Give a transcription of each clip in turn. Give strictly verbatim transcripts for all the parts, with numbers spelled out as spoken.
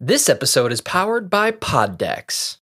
This episode is powered by Poddex.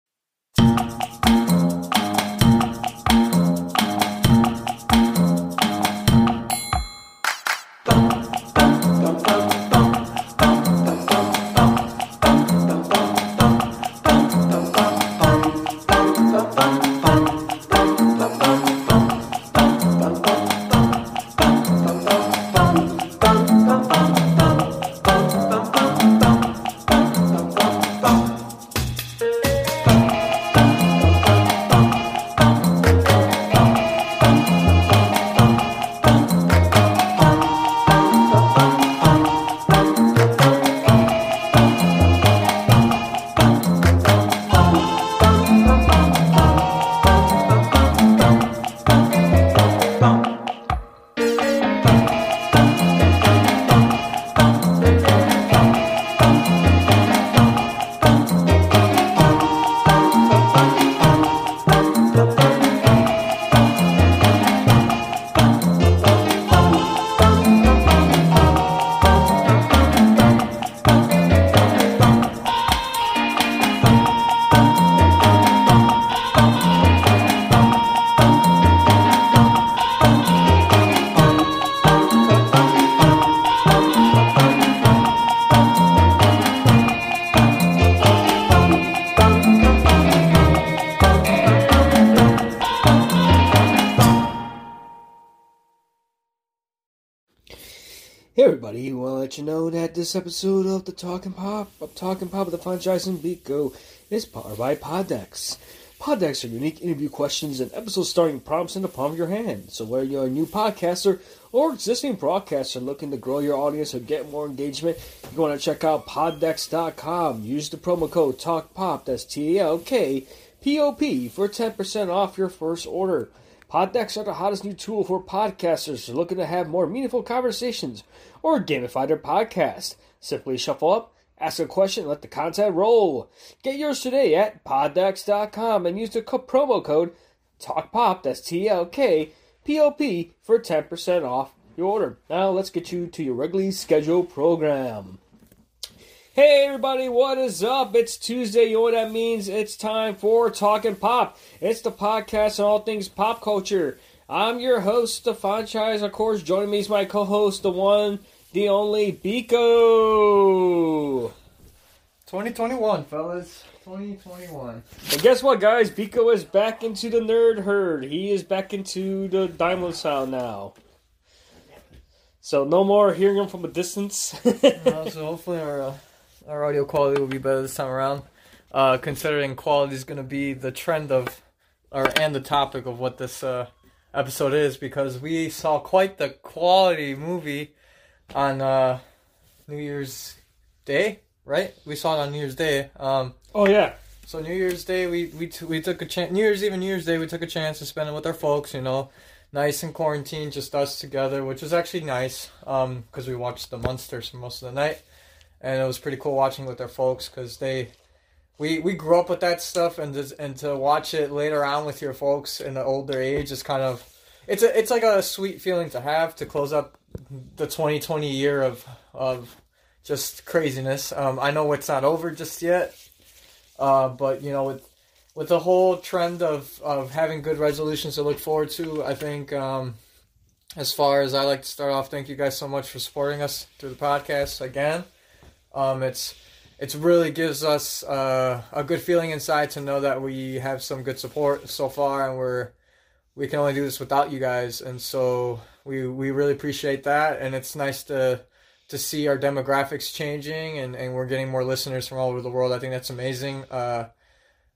You know that this episode of the Talking Pop, of Talking Pop of the Franchise in Bico is powered by Poddex. Poddex are unique interview questions and episodes starring prompts in the palm of your hand. So whether you're a new podcaster or existing broadcaster looking to grow your audience or get more engagement, you want to check out poddex dot com. Use the promo code TALKPOP, that's T A L K P O P, for ten percent off your first order. Poddex are the hottest new tool for podcasters looking to have more meaningful conversations or gamify their podcast. Simply shuffle up, ask a question, and let the content roll. Get yours today at poddex dot com and use the co- promo code TALKPOP, that's T L K P O P, for ten percent off your order. Now let's get you to your regularly scheduled program. Hey everybody, what is up? It's Tuesday, you know what that means? It's time for Talking Pop. It's the podcast on all things pop culture. I'm your host, the franchise. Of course, joining me is my co-host, the one, the only, Bico. twenty twenty-one, fellas. twenty twenty-one. And guess what, guys? Bico is back into the nerd herd. He is back into the Daimon sound now. So no more hearing him from a distance. No, so hopefully our... Uh... Our audio quality will be better this time around, uh, considering quality is going to be the trend of, or and the topic of what this uh, episode is, because we saw quite the quality movie on uh, New Year's Day, right? We saw it on New Year's Day. Um, oh, yeah. So New Year's Day, we we, t- we took a chance, New Year's Eve and New Year's Day, we took a chance to spend it with our folks, you know, nice and quarantined, just us together, which was actually nice, um, because we watched the Munsters for most of the night. And it was pretty cool watching with their folks because they, we we grew up with that stuff, and to, and to watch it later on with your folks in the older age is kind of, it's a it's like a sweet feeling to have to close up the twenty twenty year of of just craziness. Um, I know it's not over just yet, uh, but you know with with the whole trend of, of having good resolutions to look forward to, I think um, as far as I like to start off, thank you guys so much for supporting us through the podcast again. Um, it's it's really gives us uh, a good feeling inside to know that we have some good support so far, and we're we can only do this without you guys, and so we we really appreciate that. And it's nice to to see our demographics changing, and, and we're getting more listeners from all over the world. I think that's amazing. Uh,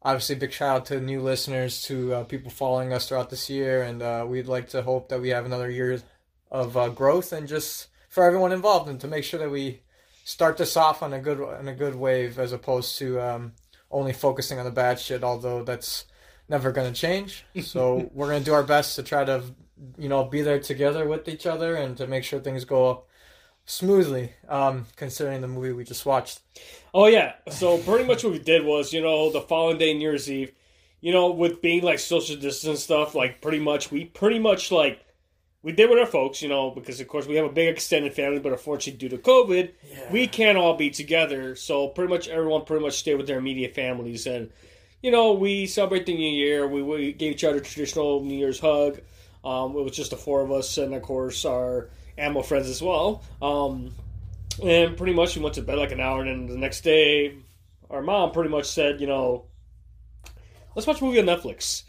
obviously, big shout out to new listeners, to uh, people following us throughout this year, and uh, we'd like to hope that we have another year of uh, growth, and just for everyone involved, and to make sure that we start this off on a good on a good wave, as opposed to um, only focusing on the bad shit. Although that's never going to change, so we're going to do our best to try to, you know, be there together with each other and to make sure things go smoothly. Um, considering the movie we just watched. Oh yeah, so pretty much what we did was, you know, the following day, New Year's Eve, you know, with being like social distance stuff, like pretty much we pretty much like we did with our folks, you know, because, of course, we have a big extended family, but unfortunately, due to COVID, yeah. we can't all be together. So pretty much everyone pretty much stayed with their immediate families. And, you know, we celebrate the New Year. We, we gave each other a traditional New Year's hug. Um, it was just the four of us and, of course, our animal friends as well. Um, and pretty much we went to bed like an hour, and then the next day, our mom pretty much said, you know, let's watch a movie on Netflix.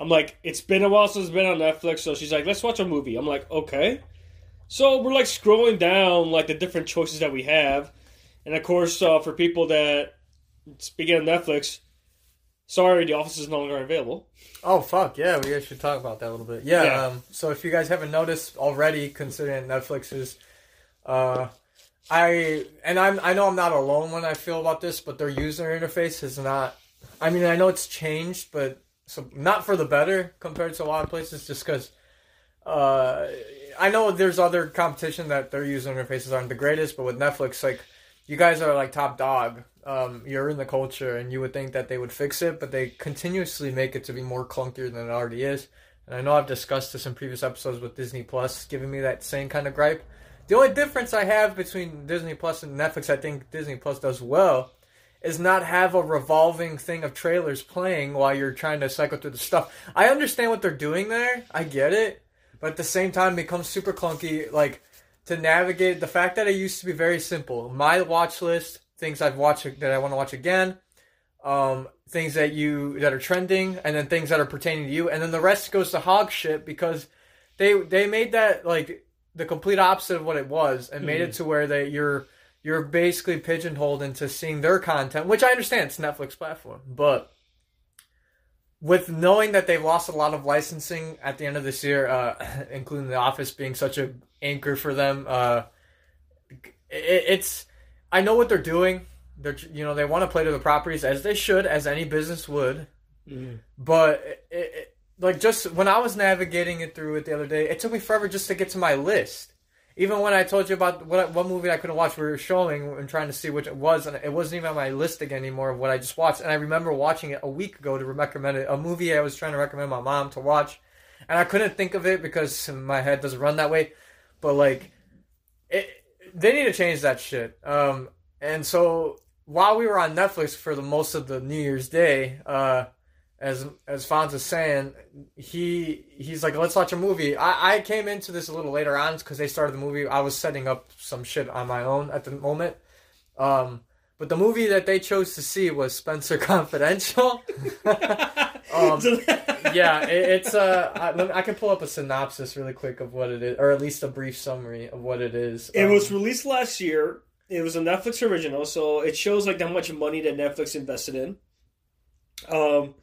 I'm like, it's been a while since it's been on Netflix, so she's like, let's watch a movie. I'm like, okay. So we're like scrolling down like the different choices that we have. And of course, uh, for people that, speaking of Netflix, sorry, The Office is no longer available. Oh, fuck, yeah, we should talk about that a little bit. Yeah, yeah. Um, so if you guys haven't noticed already, considering Netflix is... Uh, I and I'm I know I'm not alone when I feel about this, but their user interface is not... I mean, I know it's changed, but so not for the better compared to a lot of places, just because uh, I know there's other competition that their user interfaces aren't the greatest, but with Netflix, like, you guys are like top dog. Um, you're in the culture, and you would think that they would fix it, but they continuously make it to be more clunkier than it already is. And I know I've discussed this in previous episodes with Disney Plus, giving me that same kind of gripe. The only difference I have between Disney Plus and Netflix, I think Disney Plus does well, is not have a revolving thing of trailers playing while you're trying to cycle through the stuff. I understand what they're doing there. I get it. But at the same time, it becomes super clunky, like, to navigate. The fact that it used to be very simple. My watch list, things I've watched that I want to watch again, um, things that you that are trending, and then things that are pertaining to you. And then the rest goes to hog shit because they they made that, like, the complete opposite of what it was and mm. made it to where they, you're... You're basically pigeonholed into seeing their content, which I understand, it's Netflix platform. But with knowing that they've lost a lot of licensing at the end of this year, uh, including The Office being such an anchor for them, uh, it, it's I know what they're doing. They're you know they want to play to the properties as they should, as any business would. Mm. But it, it, like just when I was navigating it through it the other day, it took me forever just to get to my list. Even when I told you about what what movie I couldn't watch, we were showing and trying to see which it was, and it wasn't even on my list again anymore of what I just watched. And I remember watching it a week ago to recommend it, a movie I was trying to recommend my mom to watch, and I couldn't think of it because my head doesn't run that way. But like, it, they need to change that shit. Um, and so while we were on Netflix for the most of the New Year's Day, uh, as as Fonz is saying, he he's like, let's watch a movie. I, I came into this a little later on because they started the movie. I was setting up some shit on my own at the moment. Um, but the movie that they chose to see was Spenser Confidential. um, yeah, it, it's uh, I, I can pull up a synopsis really quick of what it is, or at least a brief summary of what it is. It um, was released last year. It was a Netflix original, so it shows like how much money that Netflix invested in. Um.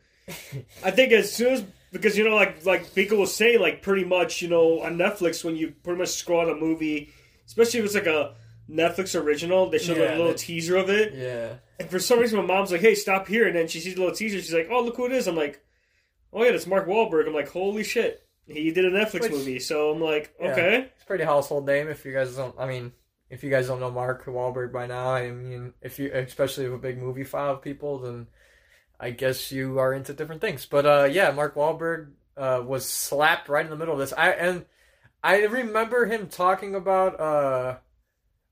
I think as soon as, because, you know, like, like Biko will say, like, pretty much, you know, on Netflix, when you pretty much scroll on a movie, especially if it's, like, a Netflix original, they show, yeah, like, a little teaser of it. Yeah. And for some reason, my mom's like, hey, stop here. And then she sees a little teaser. She's like, oh, look who it is. I'm like, oh, yeah, that's Mark Wahlberg. I'm like, holy shit. He did a Netflix Which, movie. So I'm like, okay. Yeah, it's a pretty household name if you guys don't, I mean... If you guys don't know Mark Wahlberg by now, I mean, if you, especially with a big movie file of people, then... I guess you are into different things. But, uh, yeah, Mark Wahlberg uh, was slapped right in the middle of this. I And I remember him talking about... Uh,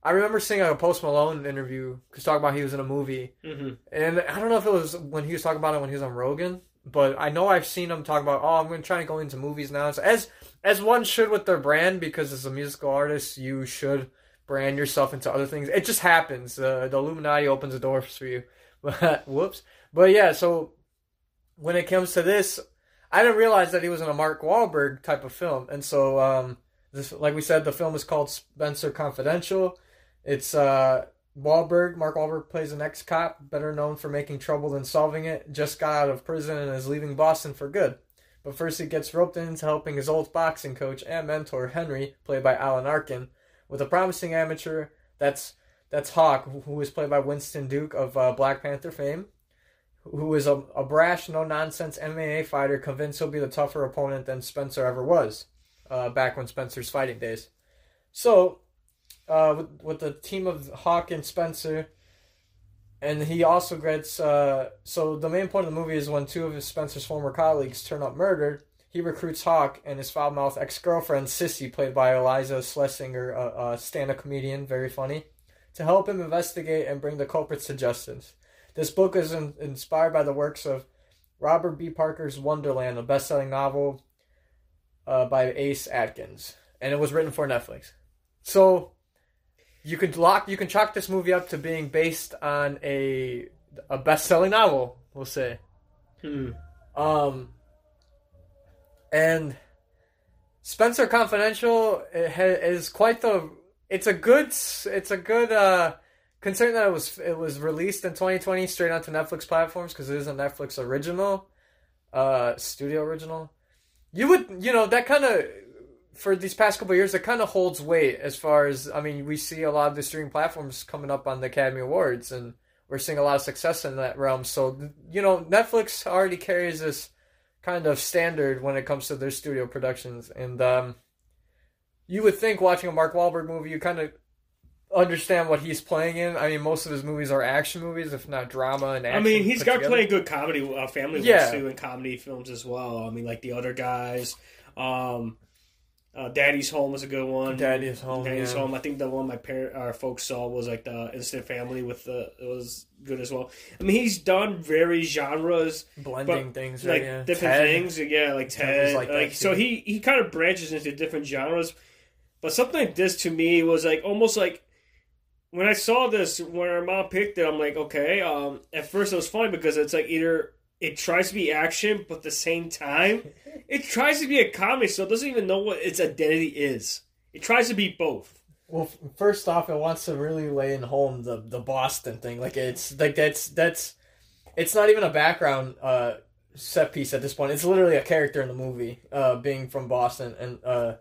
I remember seeing a Post Malone interview because talking about he was in a movie. Mm-hmm. And I don't know if it was when he was talking about it when he was on Rogan, but I know I've seen him talk about, oh, I'm going to try to go into movies now. So as as one should with their brand, because as a musical artist, you should brand yourself into other things. It just happens. Uh, the Illuminati opens the doors for you. Whoops. But yeah, so when it comes to this, I didn't realize that he was in a Mark Wahlberg type of film. And so, um, this, like we said, the film is called Spenser Confidential. It's uh, Wahlberg. Mark Wahlberg plays an ex-cop, better known for making trouble than solving it, just got out of prison and is leaving Boston for good. But first he gets roped into helping his old boxing coach and mentor, Henry, played by Alan Arkin, with a promising amateur, that's, that's Hawk, who is played by Winston Duke of uh, Black Panther fame, who is a, a brash, no-nonsense M M A fighter convinced he'll be the tougher opponent than Spenser ever was, uh, back when Spenser's fighting days. So, uh, with, with the team of Hawk and Spenser, and he also gets... Uh, so, the main point of the movie is when two of his Spenser's former colleagues turn up murdered, He recruits Hawk and his foul-mouthed ex-girlfriend, Sissy, played by Iliza Shlesinger, a, a stand-up comedian, very funny, to help him investigate and bring the culprits to justice. This book is in, inspired by the works of Robert B. Parker's Wonderland, a best-selling novel uh, by Ace Atkins, and it was written for Netflix. So you could lock, you can chalk this movie up to being based on a a best-selling novel, we'll say. Hmm. Um. And Spenser Confidential is quite the. It's a good. It's a good. Uh, considering that it was it was released in twenty twenty straight onto Netflix platforms because it is a Netflix original, uh, studio original. You would you know that kind of for these past couple of years it kind of holds weight as far as I mean we see a lot of the streaming platforms coming up on the Academy Awards and we're seeing a lot of success in that realm. So you know Netflix already carries this kind of standard when it comes to their studio productions. And um, you would think watching a Mark Wahlberg movie, you kind of understand what he's playing in. I mean, most of his movies are action movies, if not drama and action. I mean, he's got together. Plenty of good comedy, uh, family yeah. ones too, and comedy films as well. I mean, like The Other Guys. Um, uh, Daddy's Home is a good one. Daddy's Home, Daddy's yeah. Home. I think the one my parent, our folks saw was like the Instant Family with the, it was good as well. I mean, he's done very genres. Blending things. Like right, yeah. different Ted. things. Yeah, like Ted. Like like, so he, he kind of branches into different genres. But something like this to me was like almost like, when I saw this, when our mom picked it, I'm like, okay. Um, at first, it was funny because it's like either it tries to be action, but at the same time, it tries to be a comedy, so it doesn't even know what its identity is. It tries to be both. Well, first off, it wants to really lay in home the, the Boston thing. Like it's like that's that's it's not even a background uh, set piece at this point. It's literally a character in the movie, uh, being from Boston and. Uh,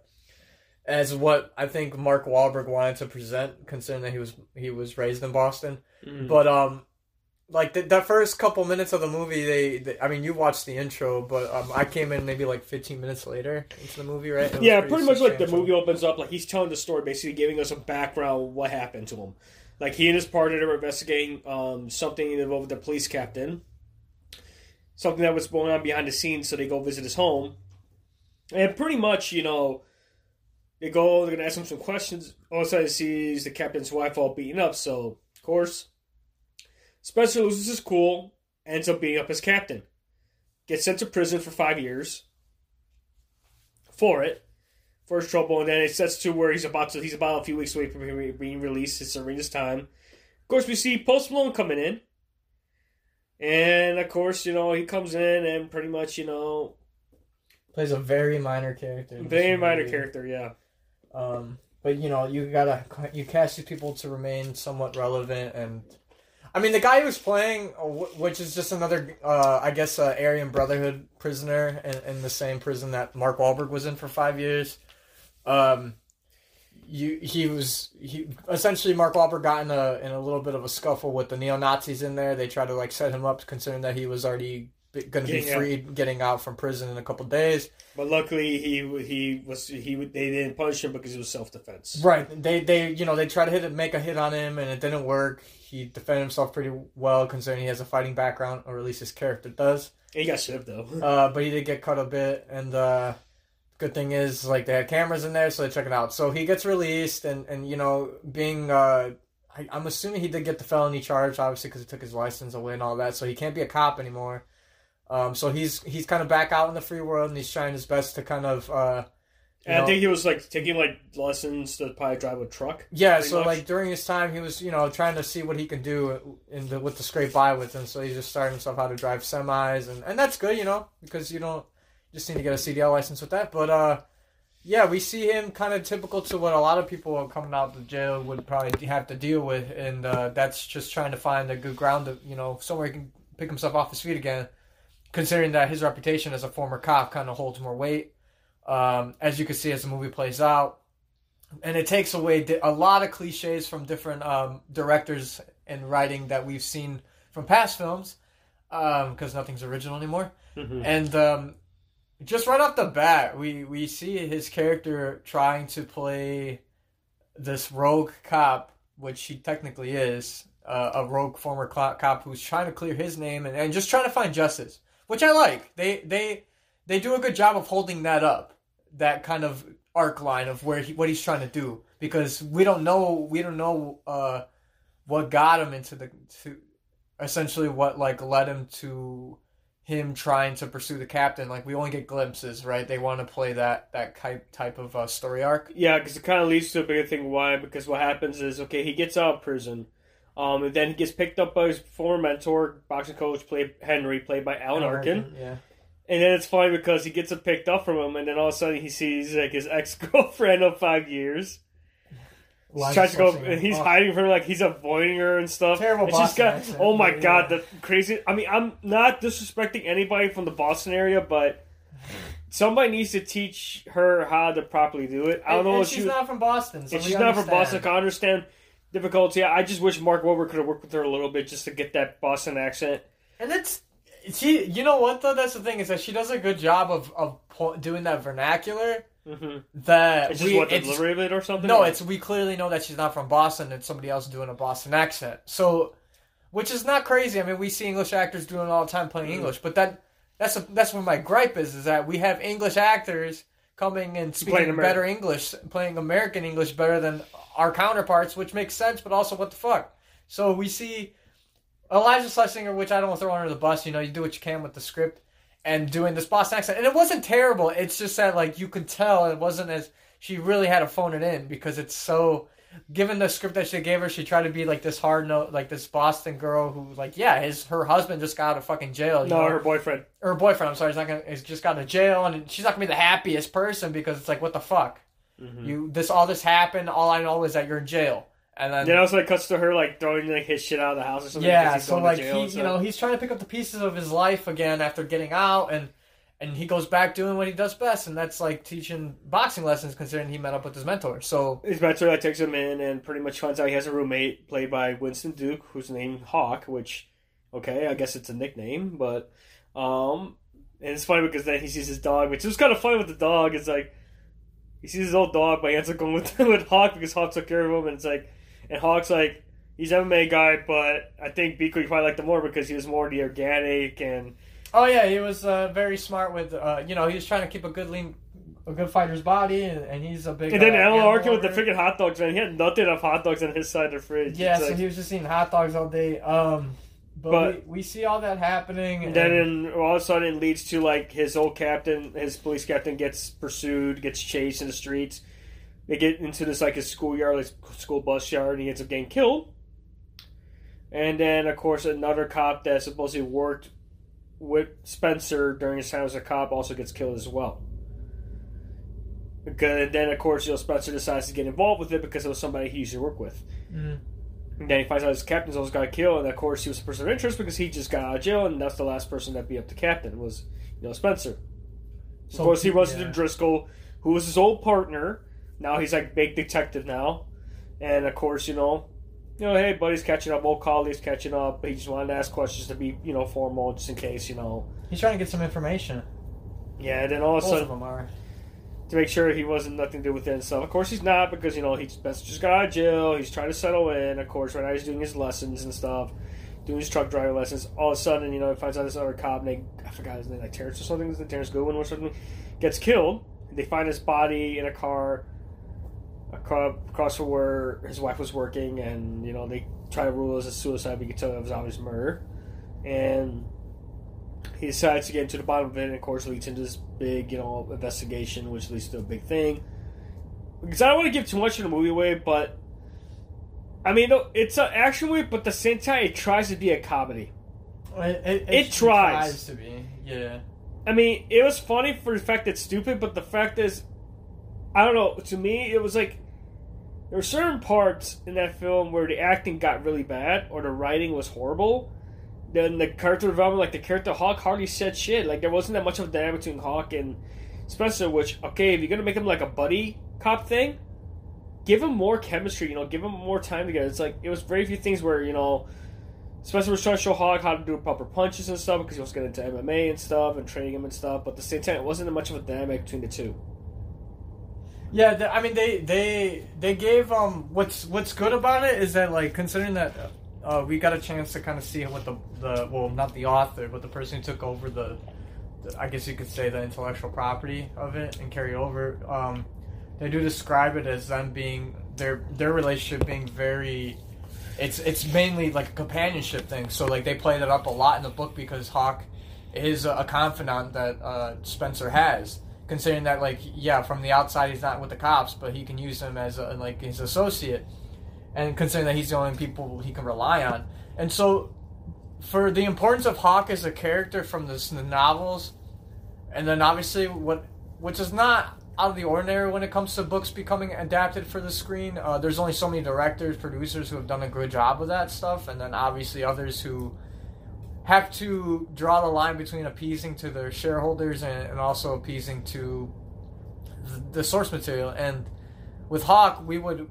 As what I think Mark Wahlberg wanted to present, considering that he was he was raised in Boston. Mm. But um, like the, the first couple minutes of the movie, they, they I mean, you watched the intro, but um, I came in maybe like fifteen minutes later into the movie, right? It yeah, pretty, pretty much like the movie opens up, like he's telling the story, basically giving us a background of what happened to him. Like he and his partner were investigating um something involving the police captain, something that was going on behind the scenes. So they go visit his home, and pretty much you know. They go, they're going to ask him some questions. All of a sudden, he sees the captain's wife all beaten up. So, of course, Spenser loses his cool, ends up beating up his captain. Gets sent to prison for five years for it, for his trouble. And then it sets to where he's about to, he's about a few weeks away from being released. It's serving his time. Of course, we see Post Malone coming in. And, of course, you know, he comes in and pretty much, you know, plays a very minor character. Very minor character, yeah. Um, but you know, you gotta you cast these people to remain somewhat relevant, and I mean, the guy who's playing, which is just another, uh, I guess, uh, Aryan Brotherhood prisoner in, in the same prison that Mark Wahlberg was in for five years. Um, you he was he essentially Mark Wahlberg got in a in a little bit of a scuffle with the neo-Nazis in there. They tried to like set him up, considering that he was already going to be freed, out. getting out from prison in a couple of days. But luckily, he he was he they didn't punish him because it was self defense. Right? They they you know they tried to hit make a hit on him and it didn't work. He defended himself pretty well considering he has a fighting background, or at least his character does. He got shivved though. Uh, but he did get cut a bit, and uh, good thing is like they had cameras in there, so they check it out. So he gets released, and and you know being. Uh, I, I'm assuming he did get the felony charge, obviously, because he took his license away and all that, so he can't be a cop anymore. Um, so he's he's kind of back out in the free world, and he's trying his best to kind of. Uh, and know, I think he was like taking like lessons to probably drive a truck. Yeah, so much. like during his time, he was you know trying to see what he can do in the, with the scrape by with, and so he's just starting himself how to drive semis, and, and that's good, you know, because you don't you just need to get a C D L license with that. But uh, yeah, we see him kind of typical to what a lot of people coming out of jail would probably have to deal with, and uh, that's just trying to find a good ground to you know somewhere he can pick himself off his feet again. Considering that his reputation as a former cop kind of holds more weight, um, as you can see as the movie plays out. And it takes away a lot of cliches from different um, directors and writing that we've seen from past films, because um, nothing's original anymore. Mm-hmm. And um, just right off the bat, we, we see his character trying to play this rogue cop, which he technically is, uh, a rogue former cop who's trying to clear his name and, and just trying to find justice. Which I like. They they they do a good job of holding that up, that kind of arc line of where he, what he's trying to do, because we don't know we don't know uh, what got him into the to essentially what like led him to him trying to pursue the captain. Like, we only get glimpses, right? They want to play that that type type of uh, story arc. Yeah, because it kind of leads to a bigger thing. Why? Because what happens is, okay, he gets out of prison. Um, and then he gets picked up by his former mentor, boxing coach, played Henry, played by Alan Arkin. Arkin. Yeah. And then it's funny because he gets it picked up from him, and then all of a sudden he sees like his ex-girlfriend of five years. He tries to go, and he's off. hiding from her, like he's avoiding her and stuff. Terrible and Boston got, accent. Oh my yeah. god, the crazy. I mean, I'm not disrespecting anybody from the Boston area, but somebody needs to teach her how to properly do it. I don't and, know. And if she's she, not from Boston. So if she's understand. not from Boston, I understand. Difficulty. I just wish Mark Wahlberg could have worked with her a little bit just to get that Boston accent. And that's she. You know what though? That's the thing, is that she does a good job of of po- doing that vernacular. Mm-hmm. That it's just we, what the delivery of it or something. No, or? it's we clearly know that she's not from Boston. It's somebody else doing a Boston accent. So, which is not crazy. I mean, we see English actors doing it all the time, playing mm-hmm. English. But that that's a, that's where my gripe is: is that we have English actors coming and speaking better English, playing American English better than our counterparts, which makes sense, but also what the fuck. So we see Iliza Shlesinger, which I don't want to throw under the bus, you know, you do what you can with the script, and doing this Boston accent. And it wasn't terrible, it's just that, like, you could tell it wasn't as, she really had to phone it in, because it's so, given the script that she gave her, she tried to be, like, this hard note, like, this Boston girl who, like, yeah, his her husband just got out of fucking jail. You no, know? her boyfriend. Her boyfriend, I'm sorry, he's not gonna, he's just got out of jail, and she's not gonna be the happiest person, because it's like, what the fuck? Mm-hmm. You this all this happened. All I know is that you're in jail, and then yeah, also like cuts to her like throwing like his shit out of the house or something. Yeah, he's so like he, you know, he's trying to pick up the pieces of his life again after getting out, and and he goes back doing what he does best, and that's like teaching boxing lessons. Considering he met up with his mentor, so his mentor like takes him in and pretty much finds out he has a roommate played by Winston Duke, who's named Hawk. Which, okay, I guess it's a nickname, but um, and it's funny because then he sees his dog, which was kind of funny with the dog. It's like. He sees his old dog, but he ends up going with, with Hawk because Hawk took care of him. And it's like, and Hawk's like, he's an M M A guy, but I think Beakley probably liked him more because he was more the organic and. Oh yeah, he was uh, very smart with, uh, you know, he was trying to keep a good lean, a good fighter's body, and, and he's a big. And then uh, Alan Arkin with the freaking hot dogs, man. He had nothing of hot dogs on his side of the fridge. Yeah, it's so like, he was just eating hot dogs all day. Um, but but we, we see all that happening, and then in, all of a sudden it leads to like his old captain, his police captain, gets pursued, gets chased in the streets. They get into this like his schoolyard, like school bus yard, and he ends up getting killed. And then, of course, another cop that supposedly worked with Spenser during his time as a cop also gets killed as well. Because then, of course, you know, Spenser decides to get involved with it because it was somebody he used to work with. Mm-hmm. And then he finds out his captain's always got killed, and of course he was a person of interest because he just got out of jail, and that's the last person that beat up the captain was, you know, Spenser. So of course he runs yeah. into Driscoll, who was his old partner. Now he's like big detective now, and of course you know, you know, hey, buddy's catching up, old colleague's catching up. But he just wanted to ask questions to be, you know, formal, just in case, you know. He's trying to get some information. Yeah, and then all of a sudden. Both of them are. To make sure he wasn't nothing to do with it and stuff. Of course he's not, because, you know, he's just got out of jail. He's trying to settle in. Of course, right now he's doing his lessons and stuff. Doing his truck driver lessons. All of a sudden, you know, he finds out this other cop named, I forgot his name, like Terrence or something. Terrence Goodwin or something. Gets killed. They find his body in a car across from where his wife was working. And, you know, they try to rule it as a suicide, but you can tell it was obvious murder. And he decides to get to the bottom of it, and of course leads into this big, you know, investigation, which leads to a big thing. Because I don't want to give too much of the movie away, but I mean, it's an action movie, but at the same time, it tries to be a comedy. It, it, it, it tries. tries to be, yeah. I mean, it was funny for the fact that it's stupid, but the fact is, I don't know. To me, it was like there were certain parts in that film where the acting got really bad, or the writing was horrible. Then the character development, like the character Hawk hardly said shit. Like there wasn't that much of a dynamic between Hawk and Spenser, which, okay, if you're going to make him like a buddy cop thing, give him more chemistry, you know, give him more time together. It's like, it was very few things where, you know, Spenser was trying to show Hawk how to do proper punches and stuff because he was getting into M M A and stuff and training him and stuff, but at the same time, it wasn't much of a dynamic between the two. Yeah, the, I mean, they they they gave, um, what's, what's good about it is that, like, considering that... Uh, Uh, we got a chance to kind of see what the, the well, not the author, but the person who took over the I guess you could say the intellectual property of it and carry over. Um, they do describe it as them being their their relationship being very. It's it's mainly like a companionship thing. So like they play that up a lot in the book because Hawk is a, a confidant that uh, Spenser has. Considering that like yeah, from the outside he's not with the cops, but he can use him as a, like his associate. And considering that he's the only people he can rely on, and so. For the importance of Hawk as a character from this, the novels, and then obviously what, which is not out of the ordinary when it comes to books becoming adapted for the screen. Uh, there's only so many directors, producers who have done a good job with that stuff, and then obviously others who have to draw the line between appeasing to their shareholders and, and also appeasing to the, the source material. And with Hawk, we would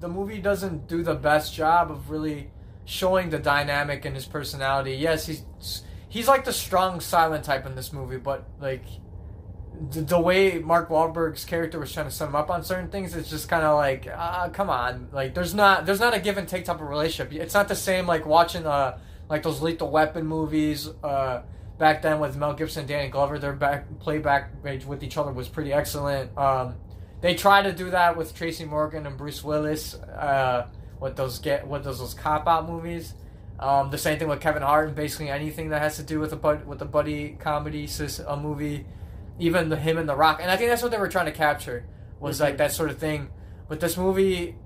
the movie doesn't do the best job of really showing the dynamic in his personality. Yes, he's he's like the strong silent type in this movie, but like the, the way Mark Wahlberg's character was trying to sum up on certain things, it's just kind of like, ah, uh, come on. Like there's not there's not a give and take type of relationship. It's not the same like watching uh like those Lethal Weapon movies uh back then with Mel Gibson and Danny Glover. Their back playback with each other was pretty excellent. Um, they try to do that with Tracy Morgan and Bruce Willis. Uh. What those get? What does those cop out movies? Um, the same thing with Kevin Hart and basically anything that has to do with a bud, with a buddy comedy sis, a movie, even the, him and The Rock. And I think that's what they were trying to capture was mm-hmm. like that sort of thing. But this movie,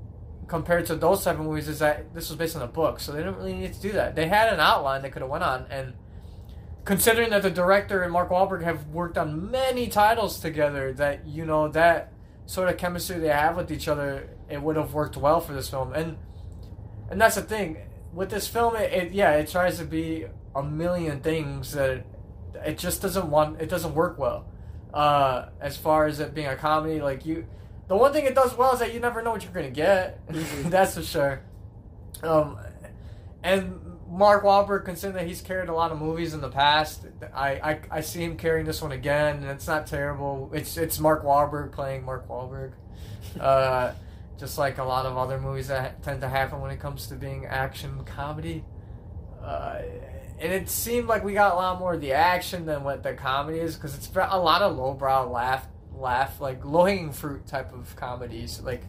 compared to those type of movies, is that this was based on a book, so they didn't really need to do that. They had an outline they could have went on, and considering that the director and Mark Wahlberg have worked on many titles together, that you know that sort of chemistry they have with each other, it would have worked well for this film. And. And that's the thing with this film. It, it yeah, it tries to be a million things that it, it just doesn't want. It doesn't work well. Uh, as far as it being a comedy, like you, the one thing it does well is that you never know what you're gonna get. That's for sure. Um, and Mark Wahlberg, considering that he's carried a lot of movies in the past, I, I I see him carrying this one again, and it's not terrible. It's it's Mark Wahlberg playing Mark Wahlberg. Uh, Just like a lot of other movies that tend to happen when it comes to being action comedy. Uh, and it seemed like we got a lot more of the action than what the comedy is, because it's a lot of lowbrow laugh, laugh like low-hanging fruit type of comedies. Like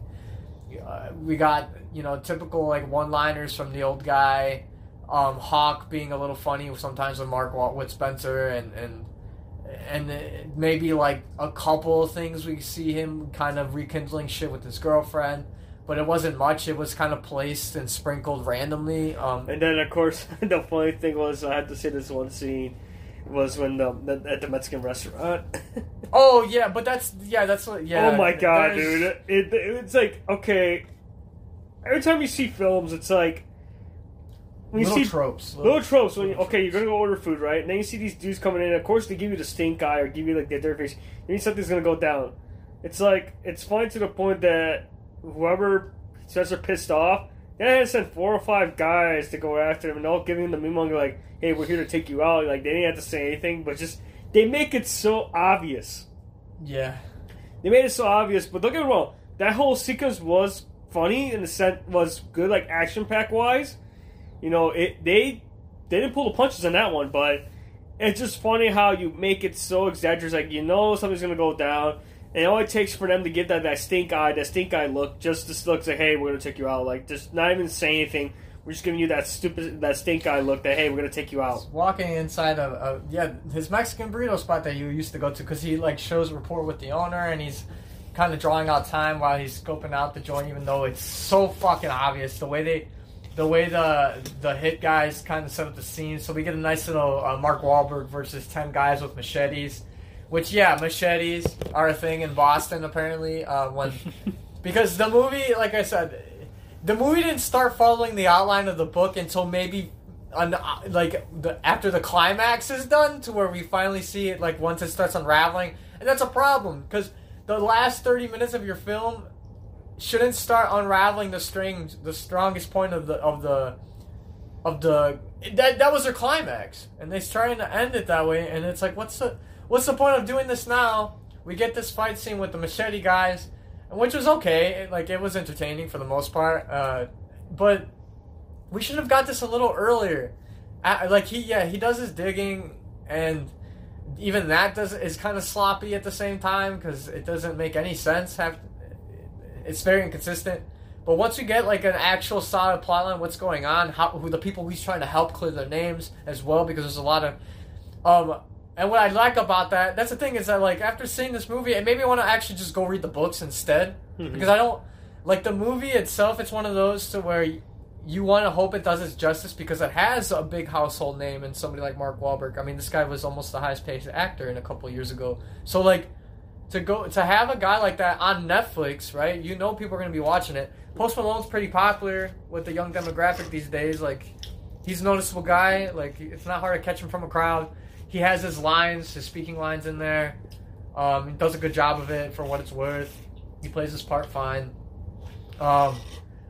uh, we got, you know, typical like one-liners from the old guy, um, Hawk being a little funny sometimes with Mark Walt with Spenser, and and and maybe like a couple of things we see him kind of rekindling shit with his girlfriend, but it wasn't much. It was kind of placed and sprinkled randomly. Um, and then of course the funny thing was, I had to say this one scene was when the, the at the Mexican restaurant. Oh yeah, but that's yeah that's what yeah. Oh my god, dude! It, it, it's like, okay, every time you see films, it's like. When you little see tropes. Little, little tropes. When you, okay, you're going to go order food, right? And then you see these dudes coming in. And of course, they give you the stink eye or give you like the dirt face. You mean something's going to go down. It's like, it's funny to the point that whoever says they're pissed off, they had to send four or five guys to go after them. And all giving them the mean one, like, hey, we're here to take you out. Like, they didn't have to say anything. But just, they make it so obvious. Yeah. They made it so obvious. But don't get me wrong. That whole sequence was funny and the set was good, like action-pack-wise. You know, it they they didn't pull the punches on that one, but it's just funny how you make it so exaggerated. Like, you know something's going to go down, and all it takes for them to give that, that stink eye, that stink eye look, just this looks like, hey, we're going to take you out. Like, just not even say anything. We're just giving you that stupid, that stink eye look that, hey, we're going to take you out. He's walking inside of, a, yeah, his Mexican burrito spot that you used to go to, because he, like, shows rapport with the owner, and he's kind of drawing out time while he's scoping out the joint, even though it's so fucking obvious the way they... The way the the hit guys kind of set up the scene, so we get a nice little uh, Mark Wahlberg versus ten guys with machetes, which yeah, machetes are a thing in Boston apparently. Uh, when because the movie, like I said, the movie didn't start following the outline of the book until maybe on the, like the, after the climax is done, to where we finally see it. Like once it starts unraveling, and that's a problem because the last thirty minutes of your film shouldn't start unraveling the strings, the strongest point of the of the of the that that was their climax, and they're trying to end it that way. And it's like, what's the what's the point of doing this now? We get this fight scene with the machete guys, which was okay, it, like it was entertaining for the most part. Uh, but we should have got this a little earlier. I, like he yeah he does his digging, and even that does is kind of sloppy at the same time because it doesn't make any sense. Have It's very inconsistent. But once you get like an actual solid plotline, what's going on, how, who the people he's trying to help, clear their names as well, because there's a lot of... um. And what I like about that, that's the thing, is that like after seeing this movie, it made me want to actually just go read the books instead. Mm-hmm. Because I don't... Like the movie itself, it's one of those to where... You, You want to hope it does its justice because it has a big household name and somebody like Mark Wahlberg. I mean, this guy was almost the highest paid actor in a couple of years ago. So, like, to go to have a guy like that on Netflix, right? You know people are going to be watching it. Post Malone's pretty popular with the young demographic these days. Like, he's a noticeable guy. Like, it's not hard to catch him from a crowd. He has his lines, his speaking lines in there. Um, he does a good job of it for what it's worth. He plays his part fine. Um...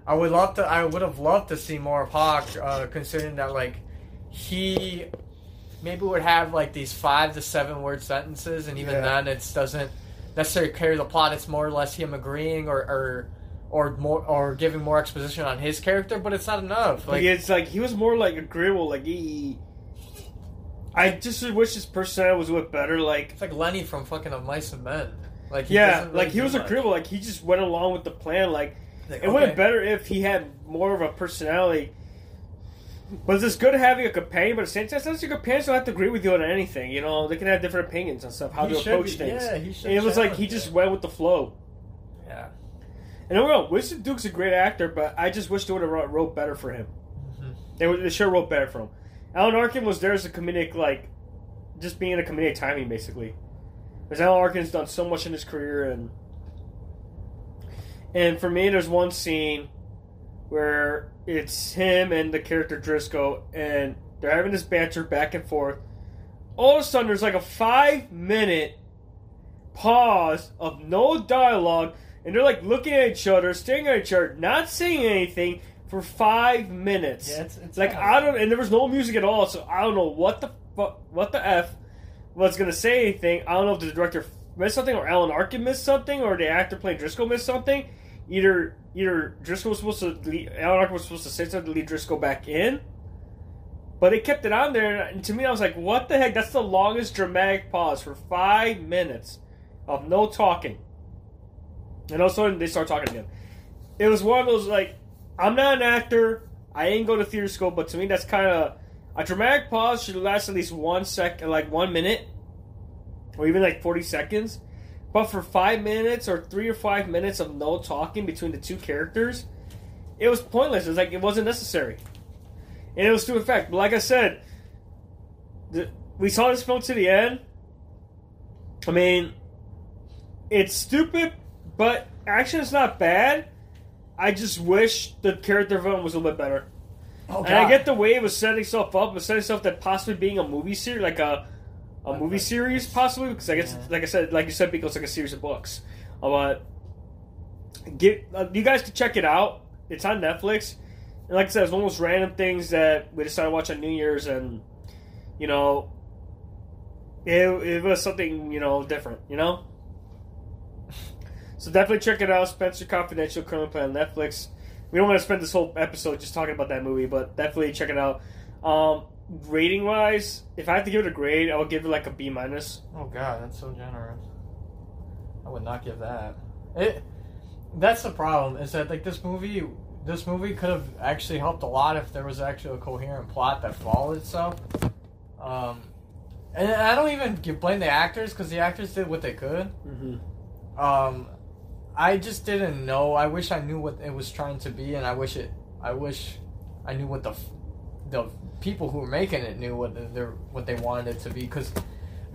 I would love to. I would have loved to see more of Hawk, uh, considering that like he maybe would have like these five to seven word sentences, and even yeah. then, it doesn't necessarily carry the plot. It's more or less him agreeing or or or more or giving more exposition on his character, but it's not enough. Like it's like he was more like agreeable. Like he, I just wish his personality was a bit better. Like it's like Lenny from fucking Of Mice and Men. Like he yeah, really like he was much. agreeable. Like he just went along with the plan. Like. Like, it okay. would have been better if he had more of a personality. But it's good having a companion, but at the same time, sometimes your companions don't have to agree with you on anything. You know, they can have different opinions on stuff, how he to approach be, things. Yeah, he should. And it was like he just it. went with the flow. Yeah. And overall, Winston Duke's a great actor, but I just wish they would have wrote, wrote better for him. Mm-hmm. They would, they sure wrote better for him. Alan Arkin was there as a comedic, like, just being a comedic timing, basically. Because Alan Arkin's done so much in his career, and. And for me, there's one scene where it's him and the character Driscoll, and they're having this banter back and forth. All of a sudden, there's like a five-minute pause of no dialogue, and they're like looking at each other, staring at each other, not saying anything for five minutes. Yeah, it's, it's like bad. I don't, and there was no music at all, so I don't know what the fuck, what the f was gonna say anything. I don't know if the director missed something, or Alan Arkin missed something, or the actor playing Driscoll missed something. Either either Driscoll was supposed to lead, Alan Arkin was supposed to say something to lead Driscoll back in, but they kept it on there. And to me, I was like, "What the heck? That's the longest dramatic pause for five minutes of no talking." And all of a sudden, they start talking again. It was one of those like, "I'm not an actor. I ain't go to theater school, but to me, that's kind of a dramatic pause should last at least one second, like one minute, or even like forty seconds." But for five minutes or three or five minutes of no talking between the two characters, it was pointless. It was like it wasn't necessary, and it was to effect. But like I said, the, we saw this film to the end. I mean, it's stupid, but action is not bad. I just wish the character development was a little bit better. Oh, and I get the way it was setting itself up, but setting itself that possibly being a movie series, like a. A movie series, possibly, because I guess, yeah. like I said, like you said, because it's like a series of books. But uh, get uh, you guys can check it out. It's on Netflix, and like I said, it's one of those random things that we decided to watch on New Year's, and you know, it, it was something you know different, you know. So definitely check it out. Spenser Confidential, currently playing on Netflix. We don't want to spend this whole episode just talking about that movie, but definitely check it out. Um, Rating wise, if I had to give it a grade, I would give it like a B minus. Oh god, that's so generous. I would not give that. It. That's the problem. Is that like this movie? This movie could have actually helped a lot if there was actually a coherent plot that followed itself. Um, and I don't even blame the actors because the actors did what they could. Mm-hmm. Um, I just didn't know. I wish I knew what it was trying to be, and I wish it. I wish I knew what the the. people who were making it knew what they what they wanted it to be, because,